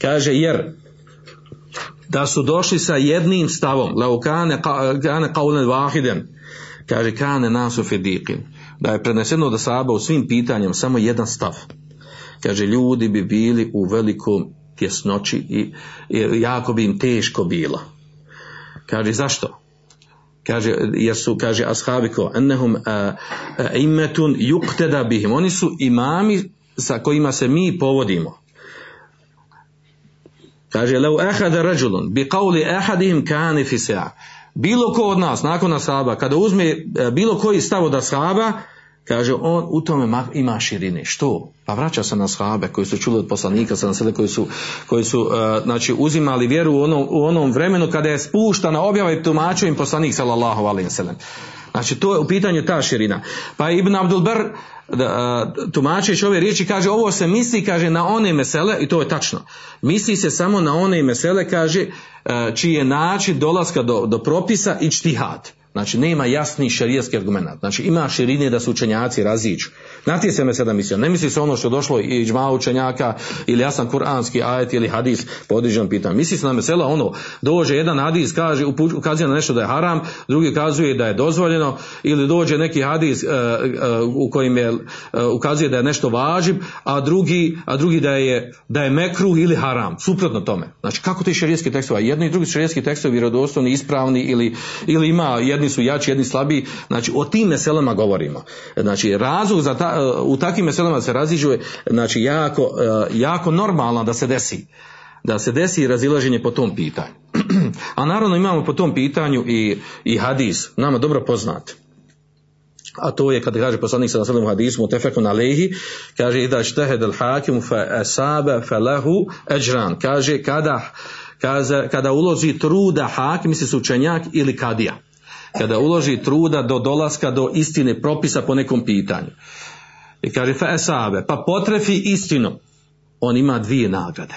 kaže jer da su došli sa jednim stavom, lau kane qaulan wahiden, kaže kane nasu fi diqin, da je preneseno od ashaba u svim pitanjima samo jedan stav. Kaže ljudi bi bili u velikom tjesnoći i jako bi im teško bilo. Kaže zašto? Kaže, jer su, kaže, ashabi ko, ennehum imetun yuqtada bihim. Oni su imami sa kojima se mi povodimo. Kaže, lau ahada rajulun, bi qawli ahadihim kane fisea. Bilo ko od nas, nakon ashaba, kada uzme bilo koji stav od ashaba, kaže, on u tome ima širine. Što? Pa vraća se na ashabe koji su čuli od poslanika, koji su, koji su uh, znači, uzimali vjeru u onom, u onom vremenu kada je spuštana objava i tumačio im poslanik sallallahu alejhi ve sellem. Znači, to je u pitanju ta širina. Pa Ibn Abdul Berr tumačeći ove riječi kaže, ovo se misli, kaže, na one mesele, i to je tačno, misli se samo na one mesele, kaže, čiji je način dolaska do, do propisa i ijtihad. Znači, nema jasni šerijski argumenat. Znači, ima širine da su učenjaci raziđu. Na ti se mesele mislio. Ne misli se ono što došlo i džma učenjaka ili jasan kuranski ajet ili hadis po određenom pitanju. Misli se na mesela ono, dođe jedan hadis, kaže, ukazuje na nešto da je haram, drugi ukazuje da je dozvoljeno, ili dođe neki hadis uh, uh, u kojim je, uh, ukazuje da je nešto važib, a drugi, a drugi da je, da je mekruh ili haram, suprotno tome. Znači, kako ti šerijski tekstovi, jedni i drugi šerijski tekstovi vjerodostojni, ispravni ili, ili ima jedni su jači, jedni slabiji, znači o tim meselama govorimo. Znači razlog za ta, u takvim meselama se raziđuje, znači jako, jako normalno da se desi. Da se desi razilaženje po tom pitanju. A naravno imamo po tom pitanju i, i hadis, nama dobro poznat. A to je kad kaže poslanik sallallahu alejhi ve sellem u hadisu mutefekun alejhi, kaže idha ijtahada al-hakim fa asaba falahu ajran. Kaže kada, kada, kada uloži truda hakim, misli se učenjak ili kadija. Kada uloži truda do dolaska do istine propisa po nekom pitanju. I kaže fa esabe, pa potrefi istinu, on ima dvije nagrade.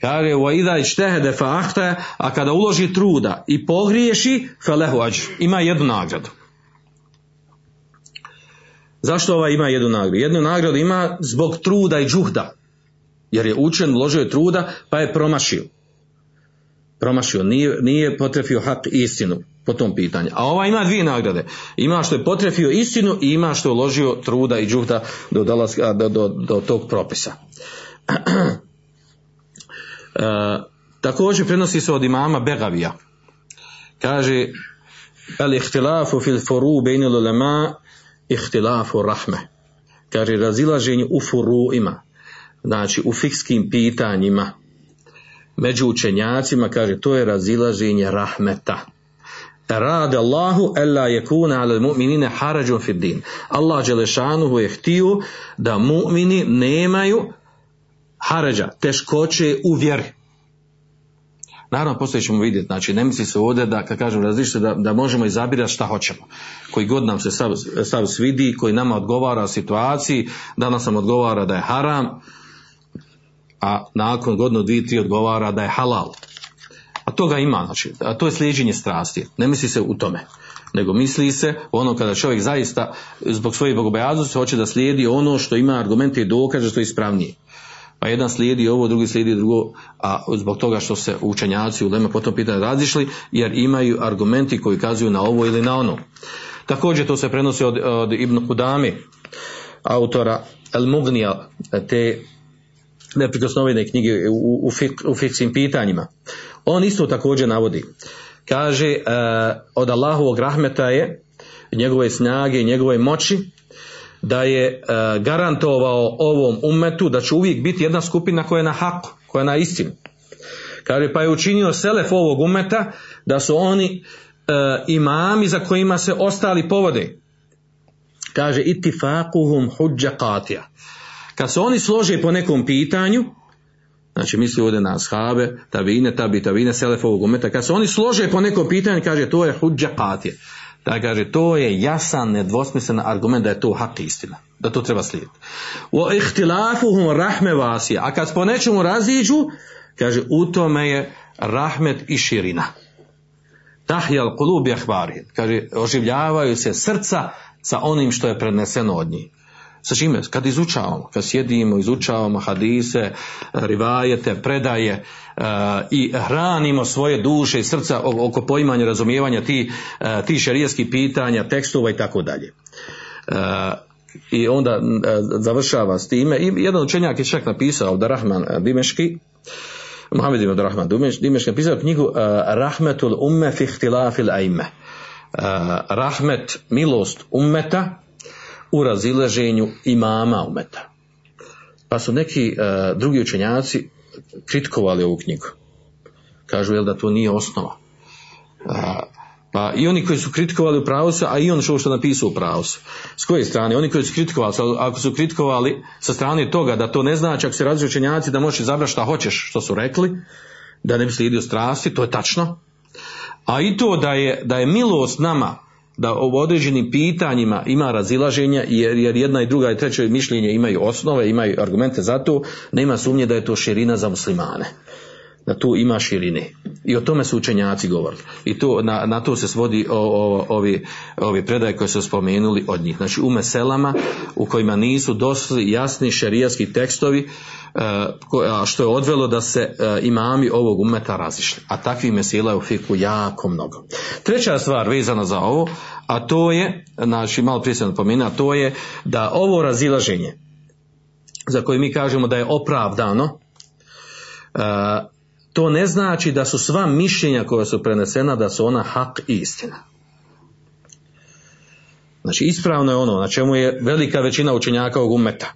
Kaže wa idha ijtahada fa akhta, a kada uloži truda i pogriješi fa lahu ajr, ima jednu nagradu. Zašto ova ima jednu nagradu? Jednu nagradu ima zbog truda i džuhda. Jer je učen, uložio je truda, pa je promašio. Promašio, nije, nije potrefio hak i istinu po tom pitanju. A ova ima dvije nagrade. Ima što je potrefio istinu i ima što je uložio truda i džuhda do, dolaska, do, do, do tog propisa. E, također prenosi se od imama Begavija. Kaže el ihtilafu fil furu bejnil ulema ihtilafu rahme. Kaže razilaženje u furuima. Znači u fikskim pitanjima. Među učenjacima, kaže, to je razilaženje rahmeta. Rad Allahu alla yakuna ala almu'minina harajun fid din. Allah dželešanuhu je htio da mu'mini nemaju harađa, teškoće u vjeri. Naravno, poslije ćemo vidjeti, znači ne misli se ovdje da, kad kažem različite, da, da možemo izabirati šta hoćemo. Koji god nam se stav, stav svidi, koji nama odgovara situaciji, danas nam odgovara da je haram, a nakon godinu, dvije, tri odgovara da je halal. A toga ima, znači, a to je slijeđenje strasti. Ne misli se u tome, nego misli se ono kada čovjek zaista zbog svoje bogobojaznosti hoće da slijedi ono što ima argumente i dokaže što je ispravnije. Pa jedan slijedi ovo, drugi slijedi drugo, a zbog toga što se učenjaci u lema po tom pitanju razišli, jer imaju argumenti koji kazuju na ovo ili na ono. Također to se prenosi od, od Ibn Qudamah, autora El Mugnija, te neprikosnovene knjige u, u, u fiksnim pitanjima. On isto također navodi. Kaže, e, od Allahovog rahmeta je, njegove snage i njegove moći, da je e, garantovao ovom ummetu da će uvijek biti jedna skupina koja je na haku, koja je na istinu. Kaže, pa je učinio selef ovog ummeta da su oni e, imami za kojima se ostali povode. Kaže, itifakuhum hudja qatija. Kad se oni slože po nekom pitanju, znači misli ovdje na ashabe, tabine, tabi, tabine, selefovog umeta, kad se oni slože po nekom pitanju, kaže to je hudja qatija. Da kaže, to je jasan, nedvosmislen argument da je to hak istina, da to treba slijediti. Wa ihtilafuhum rahme vasija, a kad po nečemu raziđu, kaže, u tome je rahmet i širina. Tahyal qulub akhbari, kaže, oživljavaju se srca sa onim što je preneseno od njih. Sa čime? Kad izučavamo, kad sjedimo, izučavamo hadise, rivajete, predaje e, i hranimo svoje duše i srca oko poimanja, razumijevanja ti, e, ti šerijskih pitanja, tekstova i tako dalje. I onda e, završava s time. I jedan učenjak je čak napisao, Abdurrahman Dimeški, Muhammed ibn Abdurrahman Dimeški, napisao knjigu Rahmetul umme fi ihtilafil aime. Rahmet, milost ummeta u razilaženju imama umeta. Pa su neki e, drugi učenjaci kritikovali ovu knjigu. Kažu, jel da to nije osnova. E, pa i oni koji su kritikovali u pravu su, a i on što što napisao u pravu su. S koje strane? Oni koji su kritikovali, ako su kritikovali sa strane toga da to ne znači, ako se različu učenjaci da možeš izabrati šta hoćeš, što su rekli, da ne bi slijedio strasti, to je tačno. A i to da je, da je milost nama da u određenim pitanjima ima razilaženja, jer jedna i druga i treća mišljenje imaju osnove, imaju argumente za to, nema sumnje da je to širina za muslimane. Da tu ima širine. I o tome su učenjaci govorili. I to, na, na to se svodi o, o, ovi, ovi predaje koje su spomenuli od njih. Znači u meselama u kojima nisu došli jasni šerijatski tekstovi, što je odvelo da se imami ovog umeta razišli. A takvih mesela je u fiku jako mnogo. Treća stvar vezana za ovo, a to je, znači malo prije sam napomenuo, a to je da ovo razilaženje za koje mi kažemo da je opravdano, to ne znači da su sva mišljenja koja su prenesena, da su ona hak i istina. Znači ispravno je ono na čemu je velika većina učenjaka ovog umeta,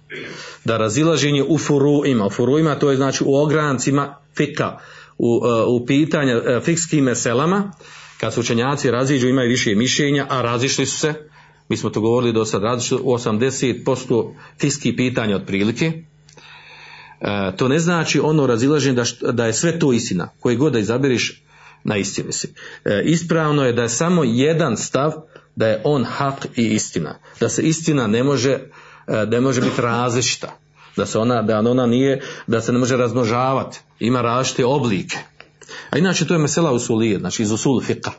da razilaženje u furuima, u furuima to je znači u ograncima fika, u, u pitanja fikskim meselama, kad su učenjaci raziđu imaju više mišljenja, a razišli su se, mi smo to govorili do sad, razišli u osamdeset posto fikskih pitanja otprilike. E, to ne znači ono razilaženje da, da je sve to istina, koji god da izaberiš na istini si. E, ispravno je da je samo jedan stav, da je on hak i istina, da se istina ne može, ne može biti različita, da se ona, da ona nije, da se ne može razmnožavati, ima različite oblike. A inače to je mesela usulije, znači iz usul fiqa.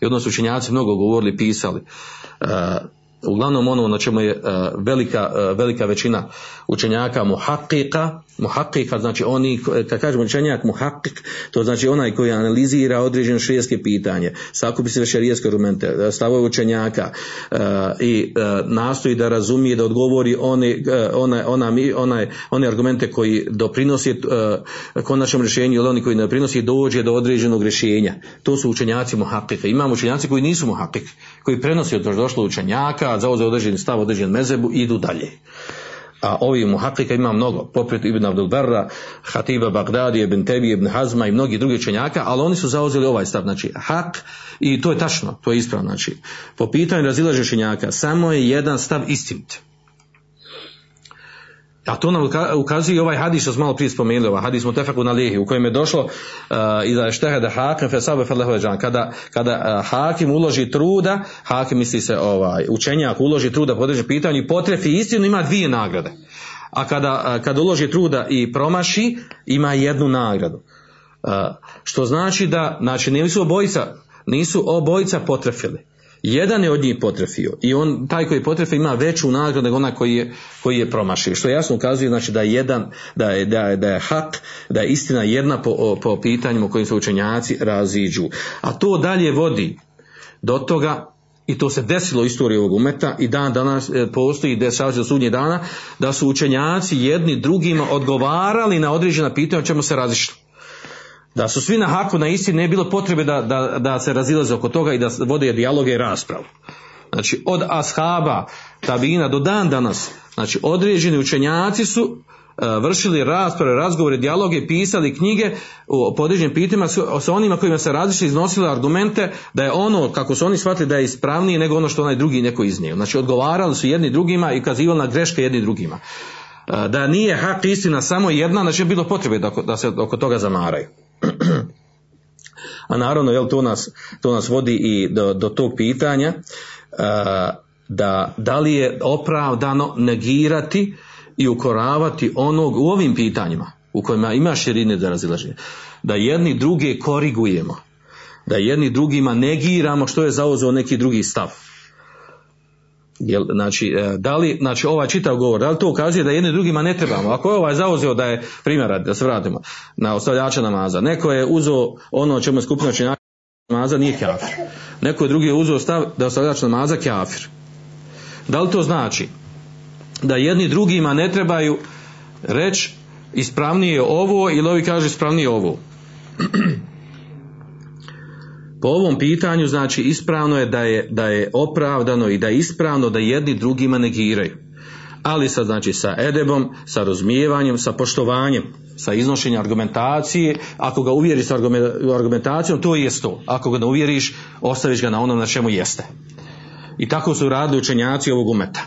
I odnosno učenjaci mnogo govorili, pisali. Uglavnom ono na čemu je velika, velika većina učenjaka muhakika, muhakika znači oni, kad kažemo učenjak muhakik, to znači onaj koji analizira određeno šerijatsko pitanje, sakupi sve šerijatske argumente, stavove učenjaka i nastoji da razumije, da odgovori one, one, one, one, one argumente koji doprinosi konačnom rješenju ili oni koji ne doprinosi, dođe do određenog rješenja. To su učenjaci muhakika. Imamo učenjaci koji nisu muhakik, koji prenosi od došlo učenjaka, zauzeo određeni stav, određen mezebu i idu dalje. A ovih muhakika ima mnogo, poput Ibn Abdul Berra, Hatiba Bagdadi, Ibn Tebij, Ibn Hazma i mnogi drugi učenjaka, ali oni su zauzeli ovaj stav, znači hak, i to je tačno, to je ispravno. Znači, po pitanju razilaženja učenjaka samo je jedan stav istinit. A to nam ukazuje ovaj hadis što smo malo prije spomenuli, ovaj hadis mutefakun alejhi u kojem je došlo iza ištehada hakim fe sabe fe lehu ecran, kada, kada uh, hakim uloži truda, hakim misli se ovaj učenjak, uloži truda po određenom pitanju i potrefi istinu, ima dvije nagrade. A kada, uh, kada uloži truda i promaši, ima jednu nagradu. Uh, što znači da, znači nisu obojica, nisu obojica potrefili. Jedan je od njih potrefio i on, taj koji potrefi ima veću nagradu nego onaj koji je, koji je promašio. Što jasno ukazuje znači da je jedan, da je, da je, da je hak, da je istina jedna po, po pitanjima kojim se učenjaci raziđu. A to dalje vodi do toga, i to se desilo u istoriji ovog umeta i dan danas postoji, dešava se do sudnjih dana, da su učenjaci jedni drugima odgovarali na određena pitanja o čemu se razišli. Da su svi na haku, na istini, ne je bilo potrebe da, da, da se razilaze oko toga i da vode dijaloge i raspravu. Znači od ashaba, tabina do dan danas, znači određeni učenjaci su uh, vršili rasprave, razgovore, dijaloge, pisali knjige o određenim pitanjima sa onima kojima se različili, iznosili argumente da je ono kako su oni shvatili da je ispravnije nego ono što onaj drugi neko iznio. Znači odgovarali su jedni drugima i ukazivali na greške jedni drugima. Uh, da nije hak istina samo jedna, znači je bilo potrebe da, da se oko toga zamaraju. A naravno, jel, to nas, to nas vodi i do, do tog pitanja da, da li je opravdano negirati i ukoravati onog u ovim pitanjima u kojima ima širine za razilaženje, da jedni druge korigujemo, da jedni drugima negiramo što je zauzeo neki drugi stav. Jel, znači, da li, znači ovaj čitav govor, da li to ukazuje da jedni drugima ne trebamo? Ako je ovaj zauzeo da je, primjer, da se vratimo na ostavljača namaza, neko je uzeo ono čemu je skupina učenjaka namaza, nije kafir. Neko je drugi je uzeo stav da je ostavljač namaza kafir. Da li to znači da jedni drugima ne trebaju reći ispravnije je ovo ili ovi kaže ispravnije je ovo? Po ovom pitanju, znači, ispravno je da je, da je opravdano i da je ispravno da jedni drugima negiraju. Ali sa, znači, sa edebom, sa razumijevanjem, sa poštovanjem, sa iznošenjem argumentacije. Ako ga uvjeriš sa argumentacijom, to je to. Ako ga ne uvjeriš, ostaviš ga na onom na čemu jeste. I tako su radili učenjaci ovog umeta.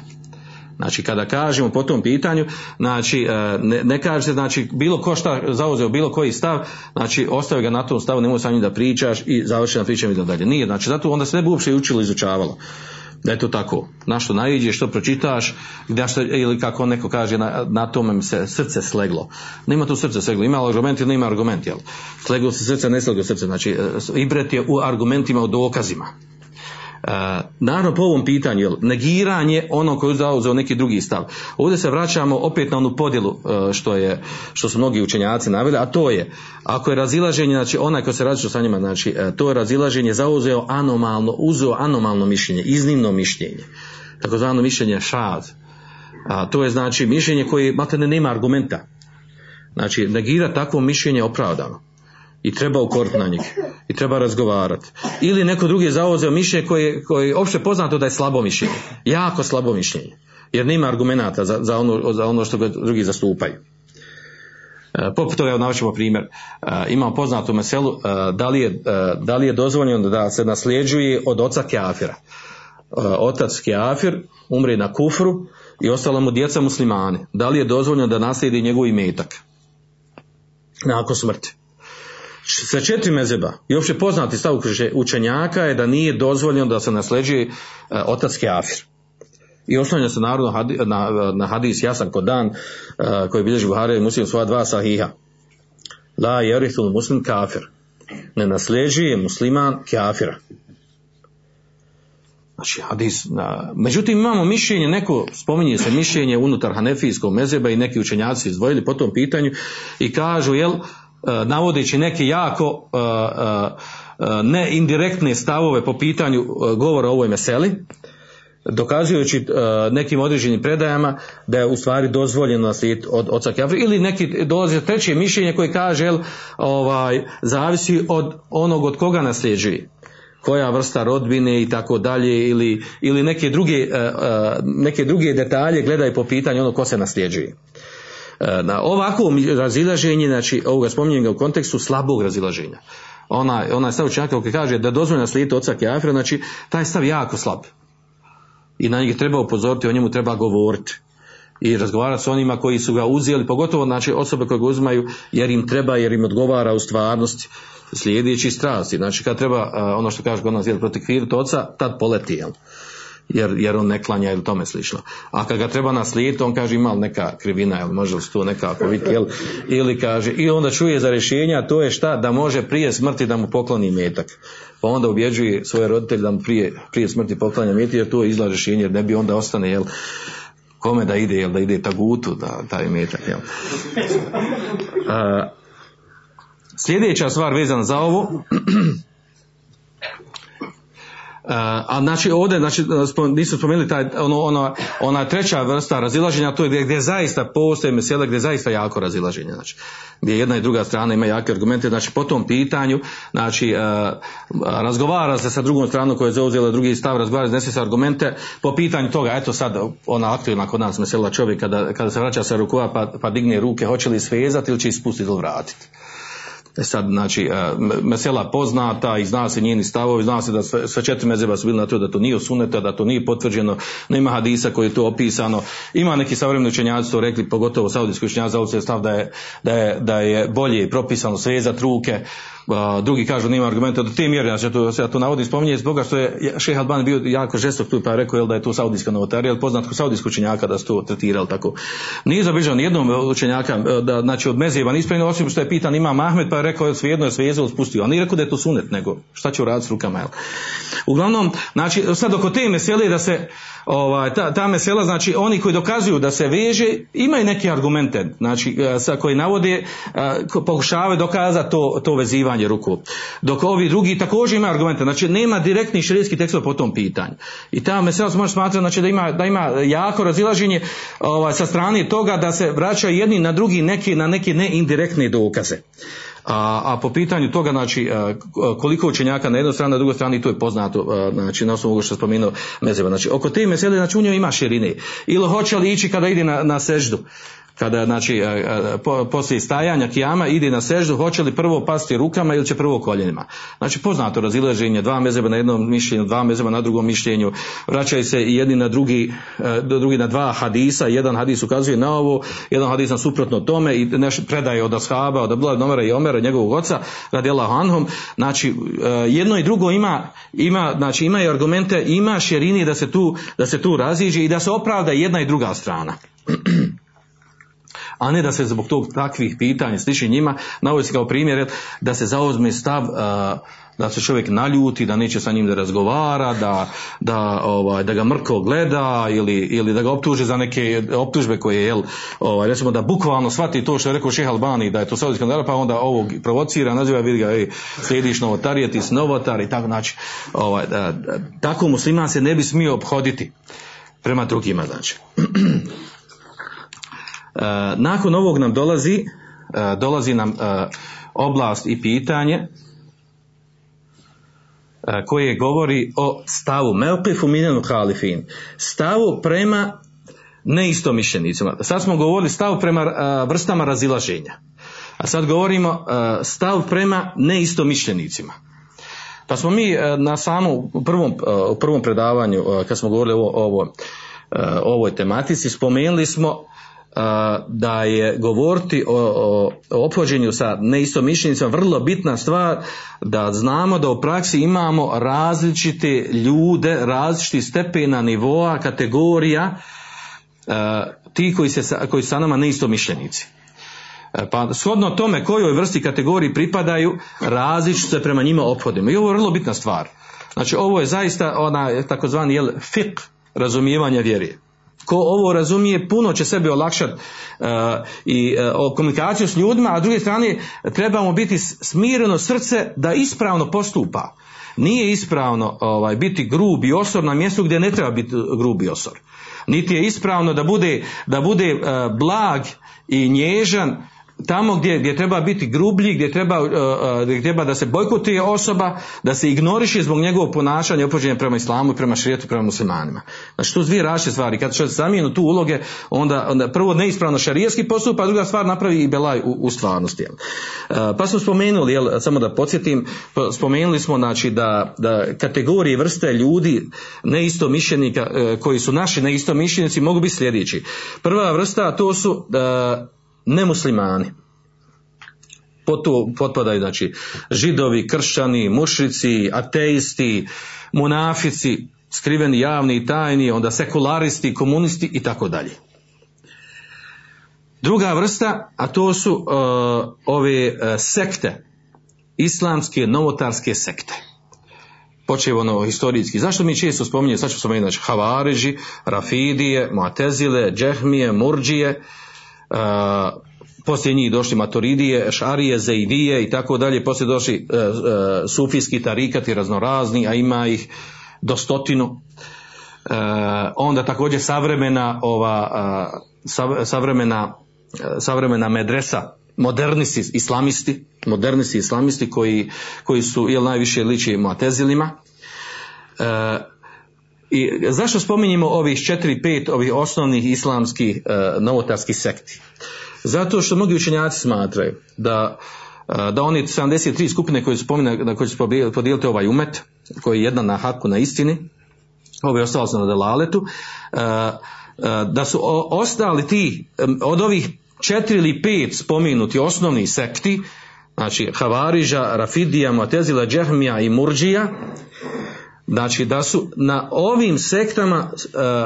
Znači kada kažemo po tom pitanju, znači ne, ne kažete znači bilo ko šta zauzeo bilo koji stav, znači ostavi ga na tom stavu, nemoj sa njim da pričaš i završi na pričanju i da dalje. Nije, znači zato onda se ne bi uopće učilo i izučavalo. Da je to tako. Na što naiđeš, što pročitaš, gdje što, ili kako neko kaže, na, na tome mi se srce sleglo. Nema tu srce sleglo. Ima argument ili nema argument, jel? Sleglo se srce, ne sleglo srce. Znači, ibret je u argumentima, u dokazima. E, naravno, po ovom pitanju, jel, negiranje ono koje je zauzeo neki drugi stav. Ovdje se vraćamo opet na onu podjelu što, je, što su mnogi učenjaci naveli, a to je, ako je razilaženje, znači onaj ko se različio sa njima, znači to je razilaženje zauzeo anomalno, uzeo anomalno mišljenje, iznimno mišljenje, takozvano mišljenje šad. A to je znači mišljenje koje maltene nema argumenta. Znači negira takvo mišljenje opravdano i treba ukoriti na njih i treba razgovarati. Ili neko drugi je zauzeo mišljenje koje, koje je opšte poznato da je slabo mišljenje, jako slabo mišljenje, jer nema argumenata za, za, ono, za ono što drugi zastupaju. Poput toga, navešemo primjer, imamo poznatu meselu, da li je, da li je dozvoljeno da se nasljeđuje od oca kafira. Otac kafir umre na kufru i ostala mu djeca muslimani. Da li je dozvoljeno da naslijedi njegov imetak nakon smrti? Sa četiri mezeba i opće poznati stav učenjaka je da nije dozvoljeno da se nasljeđuje otac kafir. I oslanja se naravno hadi, na, na hadis jasan ko dan uh, koji bilježi Buharija i Muslim svoja dva sahiha. La jerithul muslim kafir. Ne nasljeđuje musliman kafira. Znači hadis. Uh, međutim imamo mišljenje, neko spominje se mišljenje unutar hanefijskog mezheba i neki učenjaci izdvojili po tom pitanju i kažu jel, uh, navodeći neke jako uh, uh, uh, ne indirektne stavove po pitanju uh, govora o ovoj meseli, dokazujući uh, nekim određenim predajama da je u stvari dozvoljeno naslijediti od oca kafira. Ili neki dolazi treće mišljenje koje kaže jel, ovaj, zavisi od onog od koga nasljeđuje, koja vrsta rodbine i tako dalje, ili, ili neke, druge, uh, neke druge detalje gledaju po pitanju ono ko se nasljeđuje. Uh, na ovako razilaženje, znači ovoga spominjem ga u kontekstu slabog razilaženja. Ona, ona stav učenjaka koji kaže da je dozvoljeno naslijediti oca kafira, znači taj stav jako slab. I na njega treba upozoriti, o njemu treba govoriti i razgovarati s onima koji su ga uzeli, pogotovo znači osobe koje ga uzimaju jer im treba, jer im odgovara u stvarnosti slijedeći strasti. Znači kad treba, ono što kaže kod nas je protiv kvirt oca, tad poleti, jel? Jer, jer on ne klanja ili tome slično. A kad ga treba naslijediti, on kaže ima li neka krivina, jel, može li se to nekako vidjeti, jel? Ili kaže, i onda čuje za rješenja, to je šta, da može prije smrti da mu pokloni metak. Pa onda ubjeđuje svoje roditelje da mu prije, prije smrti poklanja metak, jer to je izla rješenje, jer ne bi onda ostane, jel, kome da ide, jel, da ide tagutu, da, taj metak, jel. A, sljedeća stvar vezana za ovo, Uh, a znači ovdje znači, nisu spomenuli taj, ono, ono, ona treća vrsta razilaženja, to je gdje, gdje zaista postoje mesela, gdje zaista jako razilaženje, znači gdje jedna i druga strana ima jake argumente, znači po tom pitanju, znači uh, razgovara se sa drugom stranom koja je zauzela drugi stav, razgovara se, nese se argumente po pitanju toga, eto sad ona aktivna kod nas mesela čovjek kada, kada se vraća sa rukua pa, pa digne ruke, hoće li svezati ili će ispustiti ili vratiti. Sad, znači, mesela poznata i zna se njeni stavovi, zna se da sve, sve četiri mezheba su bili na to da to nije suneta, da to nije potvrđeno, nema hadisa koji je to opisano. Ima neki savremeni učenjaci to rekli, pogotovo saudijski učenjaci zauzeli stav da je, da, je, da je bolje propisano svezat ruke. Uh, drugi kažu nema argumenta do te mjere, ja to, ja to navodim spominje zbog toga što je Šejh Albani bio jako žestok tu pa je rekao jel, da je to saudijska novotarija, jel poznat kod saudijskog učenjaka da su to tretirali tako. Nije zabilježeno nijednom učenjaka da, znači od mezheba nispremljeno, osim što je pitan Imam Ahmed pa je rekao jel svejedno je svezao, spustio. A nije rekao da je to sunet, nego šta će uraditi s rukama, jel. Uglavnom, znači sad oko te mesele da se ovaj, ta, ta mesela, znači oni koji dokazuju da se veže, imaju neke argumente, znači sa koji navode pokušavaju dokazati to, to vezivanje ruku. Dok ovi drugi također imaju argumente, znači nema direktnih šerijskih tekstova po tom pitanju. I ta mesela se može smatrati znači, da, ima, da ima jako razilaženje ovaj, sa strane toga da se vraćaju jedni na drugi neki, na neke neindirektne dokaze. A, a po pitanju toga, znači, koliko učenjaka na jednoj strani, na drugoj strani, to je poznato, znači, na osnovu što je spomenuo mezheba. Znači, oko te mesele, znači, u njoj ima širine. Ili hoće li ići kada ide na, na seždu, kada znači po, poslije stajanja kijama ide na seždu, hoće li prvo pasti rukama ili će prvo koljenima. Znači poznato razilaženje, dva mezheba na jednom mišljenju, dva mezheba na drugom mišljenju, vraćaju se jedni na drugi, drugi na dva hadisa, jedan hadis ukazuje na ovo, jedan hadis na suprotno tome i nešto predaje od ashaba, od Abdullah ibn Omera i Omera, njegovog oca, radijallahu anhum. Znači jedno i drugo ima, ima, znači ima i argumente, ima širini da se tu, da se tu raziđe i da se opravda jedna i druga strana. A ne da se zbog tog takvih pitanja sliči njima, navodi se kao primjer da se zauzme stav da se čovjek naljuti, da neće sa njim da razgovara, da, da, ovaj, da ga mrko gleda ili, ili da ga optuže za neke optužbe koje je, ovaj, recimo da bukvalno shvati to što je rekao šejh Albani, da je to saudijski kanal, pa onda ovog provocira, naziva, vidi ga, ej, slijediš novotar, je ti si novotar i tako, znači, ovaj, da, da, tako musliman se ne bi smio obhoditi prema drugima, znači. E, nakon ovog nam dolazi e, dolazi nam e, oblast i pitanje e, koje govori o stavu mevkifu minel muhalifin, stavu prema neistomišljenicima. Sad smo govorili stav prema e, vrstama razilaženja, a sad govorimo e, stav prema neistomišljenicima. Pa smo mi e, na samom prvom, e, prvom predavanju e, kad smo govorili o, ovo, e, ovoj tematici, spomenuli smo da je govoriti o, o, o ophođenju sa neistomišljenicima vrlo bitna stvar, da znamo da u praksi imamo različite ljude, različiti stepena, nivoa, kategorija uh, ti koji, se, koji su sa nama neistomišljenici. Pa shodno tome kojoj vrsti kategoriji pripadaju, različito se prema njima ophodimo. I ovo je vrlo bitna stvar. Znači ovo je zaista ona takozvani fiqh razumijevanja vjere. Ko ovo razumije, puno će sebi olakšati uh, i uh, komunikaciju s ljudima, a s druge strane trebamo biti smireno srce da ispravno postupa. Nije ispravno ovaj, biti grub i osor na mjestu gdje ne treba biti grub i osor. Niti je ispravno da bude, da bude uh, blag i nježan tamo gdje, gdje treba biti grublji, gdje treba, uh, gdje treba da se bojkotuje osoba, da se ignoriše zbog njegovog ponašanja ophođenja prema islamu i prema šerijetu, prema muslimanima. Znači tu dvije različite stvari. Kad se zamijenu tu uloge, onda, onda prvo neispravno šerijski postup, a druga stvar napravi i belaj u, u stvarnosti. Jel? Uh, pa smo spomenuli, jel, samo da podsjetim, spomenuli smo znači, da, da kategorije vrste ljudi neistomišljenika uh, koji su naši neistomišljenici mogu biti sljedeći. Prva vrsta to su uh, nemuslimani. Potpadaju znači židovi, kršćani, mušrici, ateisti, munafici, skriveni, javni i tajni, onda sekularisti, komunisti i tako dalje. Druga vrsta, a to su uh, ove uh, sekte, islamske novotarske sekte. Počevo ono historijski. Zašto mi često spominjemo, sad ću spomenuti, znači Havariđi, Rafidije, Mu'tezile, Džehmije, Murđije, Uh, poslije njih došli Maturidije, Šarije, Zejdije i tako dalje, poslije došli uh, uh, sufijski tarikati raznorazni, a ima ih do stotinu. Uh, onda također savremena ova uh, sav, savremena, uh, savremena medresa, modernisti islamisti, modernisti islamisti koji, koji su jel najviše liči mu'tezilima. Uh, I zašto spominjemo ovih četiri, pet ovih osnovnih islamskih e, novotarskih sekti? Zato što mnogi učenjaci smatraju da, e, da oni sedamdeset tri skupine koje su spominjene, na koje će podijeliti ovaj umet, koji je jedna na haku, na istini, ove ostalo su na delaletu, e, e, da su o, ostali ti, od ovih četiri ili pet spominuti osnovnih sekti, znači Havariža, Rafidija, Mu'tezila, Džehmija i Murđija, znači da su na ovim sektama,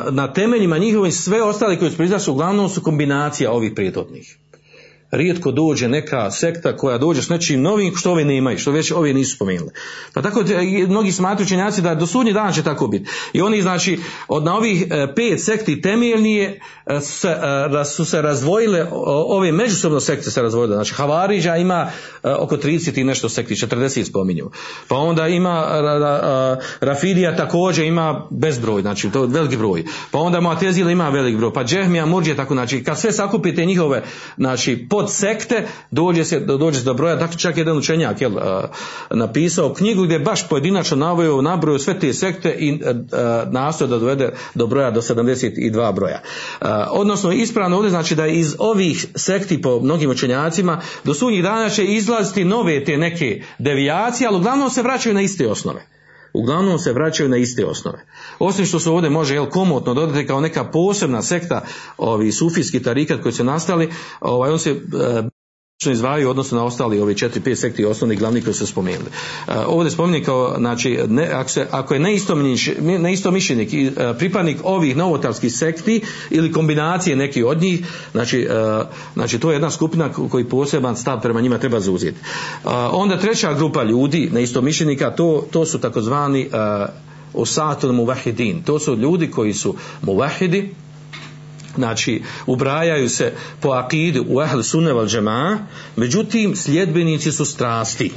na temeljima njihovim sve ostali koji su priznaši, uglavnom su kombinacija ovih prijetodnih. Rijetko dođe neka sekta koja dođe s nečim novim što ove nemaju, što već ove nisu spomenuli. Pa tako mnogi smatruju učenjaci da do sudnji dan će tako biti. I oni znači od na ovih pet sekti temeljnije su se razvojile, ove međusobno sekte se razvojile. Znači Havariđa ima oko trideset i nešto sekti, četrdeset spominju. Pa onda ima Rafidija također ima bezbroj, znači to veliki broj. Pa onda Mu'tezila ima velik broj. Pa Džehmija, Murđija, tako znači kad sve sakupite njihove znači pod sekte dođe se, dođe se do broja. Dakle, čak jedan učenjak je napisao knjigu gdje je baš pojedinačno naveo, nabrojao sve te sekte i nastoje da dovede do broja, do sedamdeset dva broja. Odnosno, ispravno ovdje znači da iz ovih sekti po mnogim učenjacima do sunnjih dana će izlaziti nove te neke devijacije, ali uglavnom se vraćaju na iste osnove. Uglavnom se vraćaju na iste osnove. Osim što se ovdje može jel, komotno dodati kao neka posebna sekta, ovi sufijski tarikat koji su nastali, ovaj, on se e, izvaju odnosno na ostali ove četiri pet sekti osnovnih glavnih koji su spomenuli. E, ovdje spominje kao, znači, ne, ako, se, ako je neistomišljenik i pripadnik ovih novotarskih sekti ili kombinacije nekih od njih, znači, e, znači to je jedna skupina koji poseban stav prema njima treba zauzeti. E, onda treća grupa ljudi, neistomišljenika, to, to su takozvani e, Osatul muvahidin, to su ljudi koji su muvahidi, znači ubrajaju se po akidu u ahl sunne wal džemaa, međutim sljedbenici su strasti.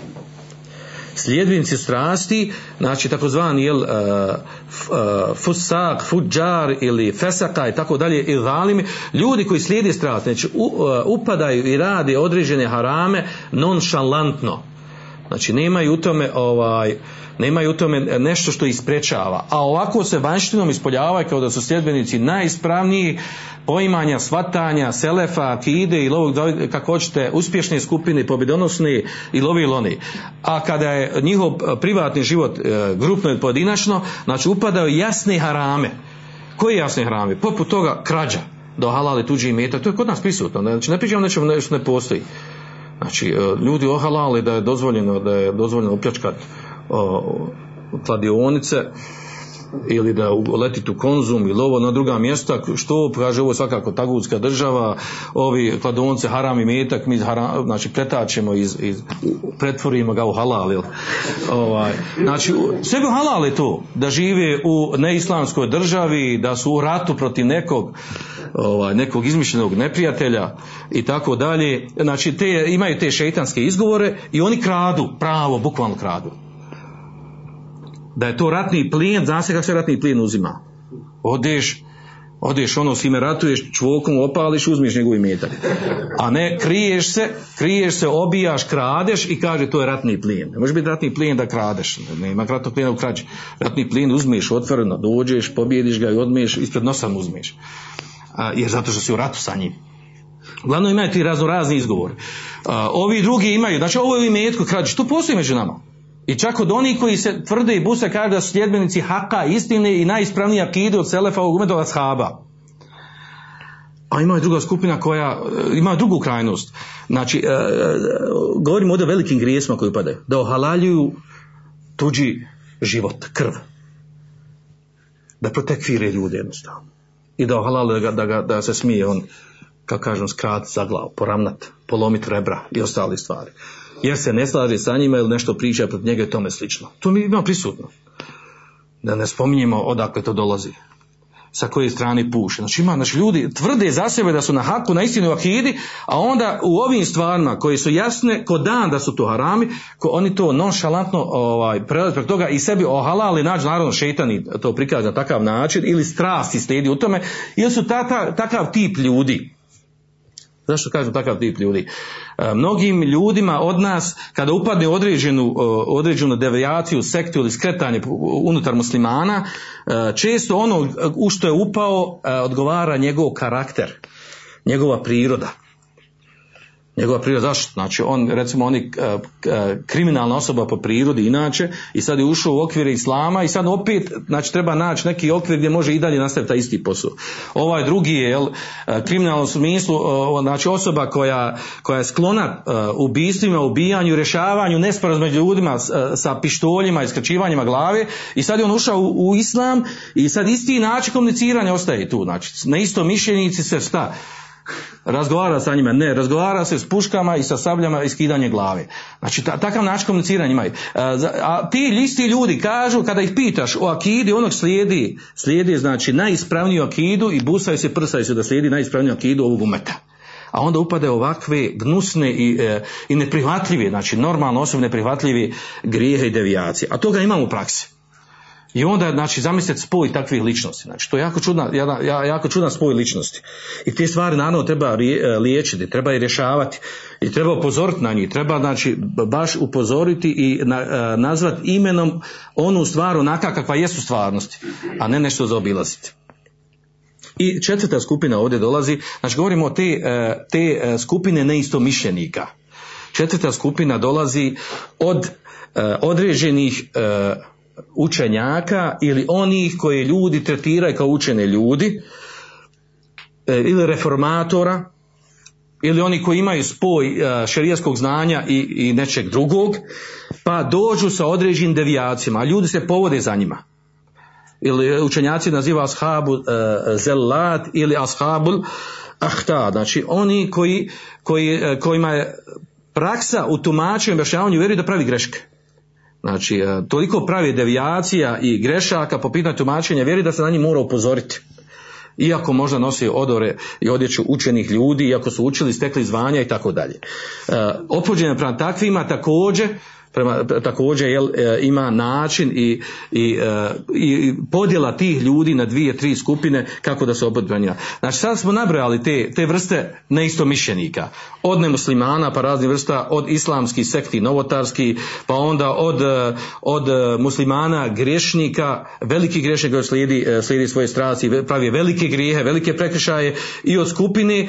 Sljedbenici strasti, znači takozvani jel, uh, uh, fusak, fuđar ili fesaka i tako dalje, i zalimi, ljudi koji slijede strast, znači u, uh, upadaju i rade određene harame nonšalantno. Znači nemaju u tome ovaj nemaju u tome nešto što ih sprečava, a ovako se vanštinom ispoljavaju kao da su sljedbenici najispravniji poimanja, shvatanja, selefa, akide ili ovog, kako hoćete, uspješne skupine, pobjedonosne ili ovi ili oni. A kada je njihov privatni život grupno ili pojedinačno, znači upadaju jasne harame. Koje jasne harame? Poput toga krađa, do halale tuđi imetak, to je kod nas prisutno, znači ne pričamo nečemu što ne postoji. Znači, ljudi ohalali da je dozvoljeno, da je dozvoljeno opljačkati kladionice ili da letiti u Konzum ili ovo na druga mjesta, što kaže ovo je svakako tagutska država, ovi kladionce haram i metak, mi haram, znači pretačemo iz, iz pretvorimo ga u halal. Ovaj, znači sve bi halal je to, da žive u neislamskoj državi, da su u ratu protiv nekog ovaj, nekog izmišljenog neprijatelja i tako dalje, znači te, imaju te šeitanske izgovore i oni kradu, pravo, bukvalno kradu. Da je to ratni plijen, zna se kako se ratni plijen uzima. Odeš, odeš ono s ime ratuješ, čvokom opališ, uzmiš njegov imetak. A ne, kriješ se, kriješ se, obijaš, kradeš i kaže to je ratni plijen. Ne može biti ratni plijen da kradeš, nema ratnog plijena u krađi. Ratni plijen uzmeš otvoreno, dođeš, pobjediš ga i odmiješ, ispred nosa mu uzmiješ. A, jer zato što si u ratu sa njim. Uglavnom imaju ti razno razni izgovori. Ovi drugi imaju, znači ovo je u imetku krađeš, to postoji među nama. I čak od onih koji se tvrde i buse kaže da su sljedbenici haka, istine i najispravniji akide od selefa ovog umetova shaba. A ima i druga skupina koja ima drugu krajnost. Znači, e, govorimo ovdje o velikim grijesima koji padaju. Da ohalaljuju tuđi život, krv. Da protekvire ljude jednostavno. I da ohalaljuju da, ga, da, ga, da se smije on, kako kažem, skrati za glavu, poravnati, polomiti rebra i ostale stvari. Jer se ne slaže sa njima ili nešto priča protiv njega i tome slično. To mi ima prisutno. Da ne spominjemo odakle to dolazi. Sa koje strane puše. Znači ima, znači ljudi tvrde za sebe da su na haku, na istinu akidi, a onda u ovim stvarima koje su jasne, ko dan da su to harami, ko oni to nonšalantno ovaj, prelaze preko toga i sebi ohalali, nađu naravno šeitani to prikaže na takav način, ili strasti slijedi u tome, ili su ta, ta, takav tip ljudi. Zašto kažem takav tip ljudi? Mnogim ljudima od nas, kada upadne određenu, određenu devijaciju, sektu ili skretanje unutar muslimana, često ono u što je upao odgovara njegov karakter, njegova priroda. Njegova priroda, zašto? Znači, on, recimo, on je kriminalna osoba po prirodi inače i sad je ušao u okvire islama i sad opet, znači, treba naći neki okvir gdje može i dalje nastaviti taj isti posao. Ovaj drugi je, jel, kriminalno u smislu, znači, osoba koja, koja je sklona ubistvima, ubijanju, rješavanju nesporazuma među ljudima sa pištoljima i skraćivanjima glave i sad je on ušao u, u islam i sad isti način komuniciranja ostaje tu, znači, na isto mišljenici se šta? Razgovara sa njima, ne, razgovara se s puškama i sa sabljama i skidanje glave. Znači, ta, takav način komuniciranja imaju. A, a ti isti ljudi kažu, kada ih pitaš o akidi, onog slijedi, slijedi znači najispravniju akidu i busaju se, prsaju se da slijedi najispravniju akidu ovog umeta. A onda upade ovakve gnusne i, e, i neprihvatljive, znači normalno osobne neprihvatljive grijehe i devijacije. A toga imamo u praksi. I onda, znači, zamislite spoj takvih ličnosti. Znači, to je jako čudna, jako čudan spoj ličnosti. I te stvari naravno treba liječiti, treba je rješavati i treba upozoriti na njih. Treba, znači, baš upozoriti i nazvati imenom onu stvar onaka kakva jest u stvarnosti, a ne nešto zaobilaziti. I četvrta skupina ovdje dolazi, znači govorimo o te, te skupine neistomišljenika. Četvrta skupina dolazi od određenih učenjaka ili onih koje ljudi tretiraju kao učene ljudi, ili reformatora, ili oni koji imaju spoj šerijatskog znanja i, i nečeg drugog, pa dođu sa određenim devijacijama, a ljudi se povode za njima. Ili učenjaci naziva ashabu e, zellat ili ashabul ahta, znači oni koji, koji, kojima je praksa u tumačenju i objašnjavanju vjeri da pravi greške. Znači, toliko pravi devijacija i grešaka po pitanju tumačenja vjeri da se na njih mora upozoriti. Iako možda nosi odore i odjeću učenih ljudi, iako su učili, stekli zvanja i tako dalje. Ophođenje prema takvima također, prema, također jel, ima način i, i, i podjela tih ljudi na dvije, tri skupine kako da se obodbranjava. Znači, sad smo nabrali te, te vrste neistomišljenika. Od nemuslimana pa raznih vrsta, od islamskih sekti novotarskih, pa onda od, od muslimana grešnika, veliki grešnik koji slijedi, slijedi svoje strasti, pravi velike grijehe, velike prekršaje, i od skupine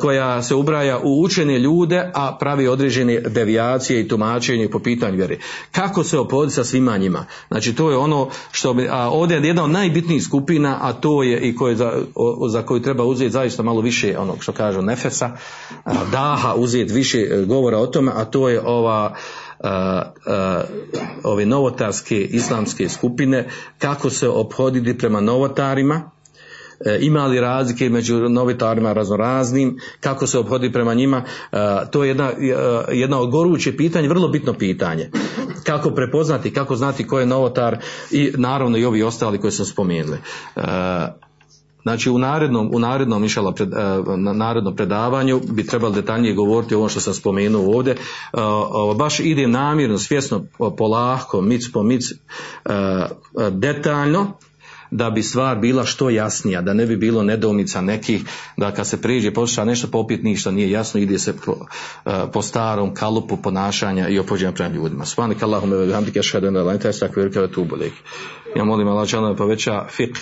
koja se ubraja u učene ljude, a pravi određene devijacije i tumačenje po pitanju vjere. Kako se ophoditi sa svima njima? Znači, to je ono što bi, a ovdje je jedna od najbitnijih skupina, a to je i koje za, o, za koju treba uzeti zaista malo više onog što kažu nefesa, daha, uzeti više govora o tome, a to je ova a, a, ove novotarske islamske skupine, kako se ophoditi prema novotarima, ima li razlike među novitarima raznoraznim, kako se obhodi prema njima, to je jedna, jedna od gorućih pitanja, vrlo bitno pitanje. Kako prepoznati, kako znati ko je novotar, i naravno i ovi ostali koji sam spomenuli. Znači, u narednom, u narednom inšallah, pred, na narednom predavanju bi trebalo detaljnije govoriti o ovom što sam spomenuo ovdje. Baš idem namjerno, svjesno, polahko, mic po mic, detaljno, da bi stvar bila što jasnija, da ne bi bilo nedoumica nekih, da kad se priđe posluša nešto popit ništa nije jasno, ide se po, po starom kalupu ponašanja i opođenja prema ljudima. Subhanak Allahumma wa bihamdika ashhadu an la ilaha illa anta astaghfiruka wa atubu ilaik. Ja molim Allah dželle da poveća fiqh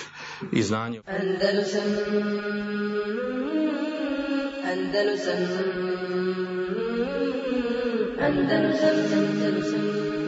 i znanje. Andalusam, Andalusam, Andalusam, Andalusam.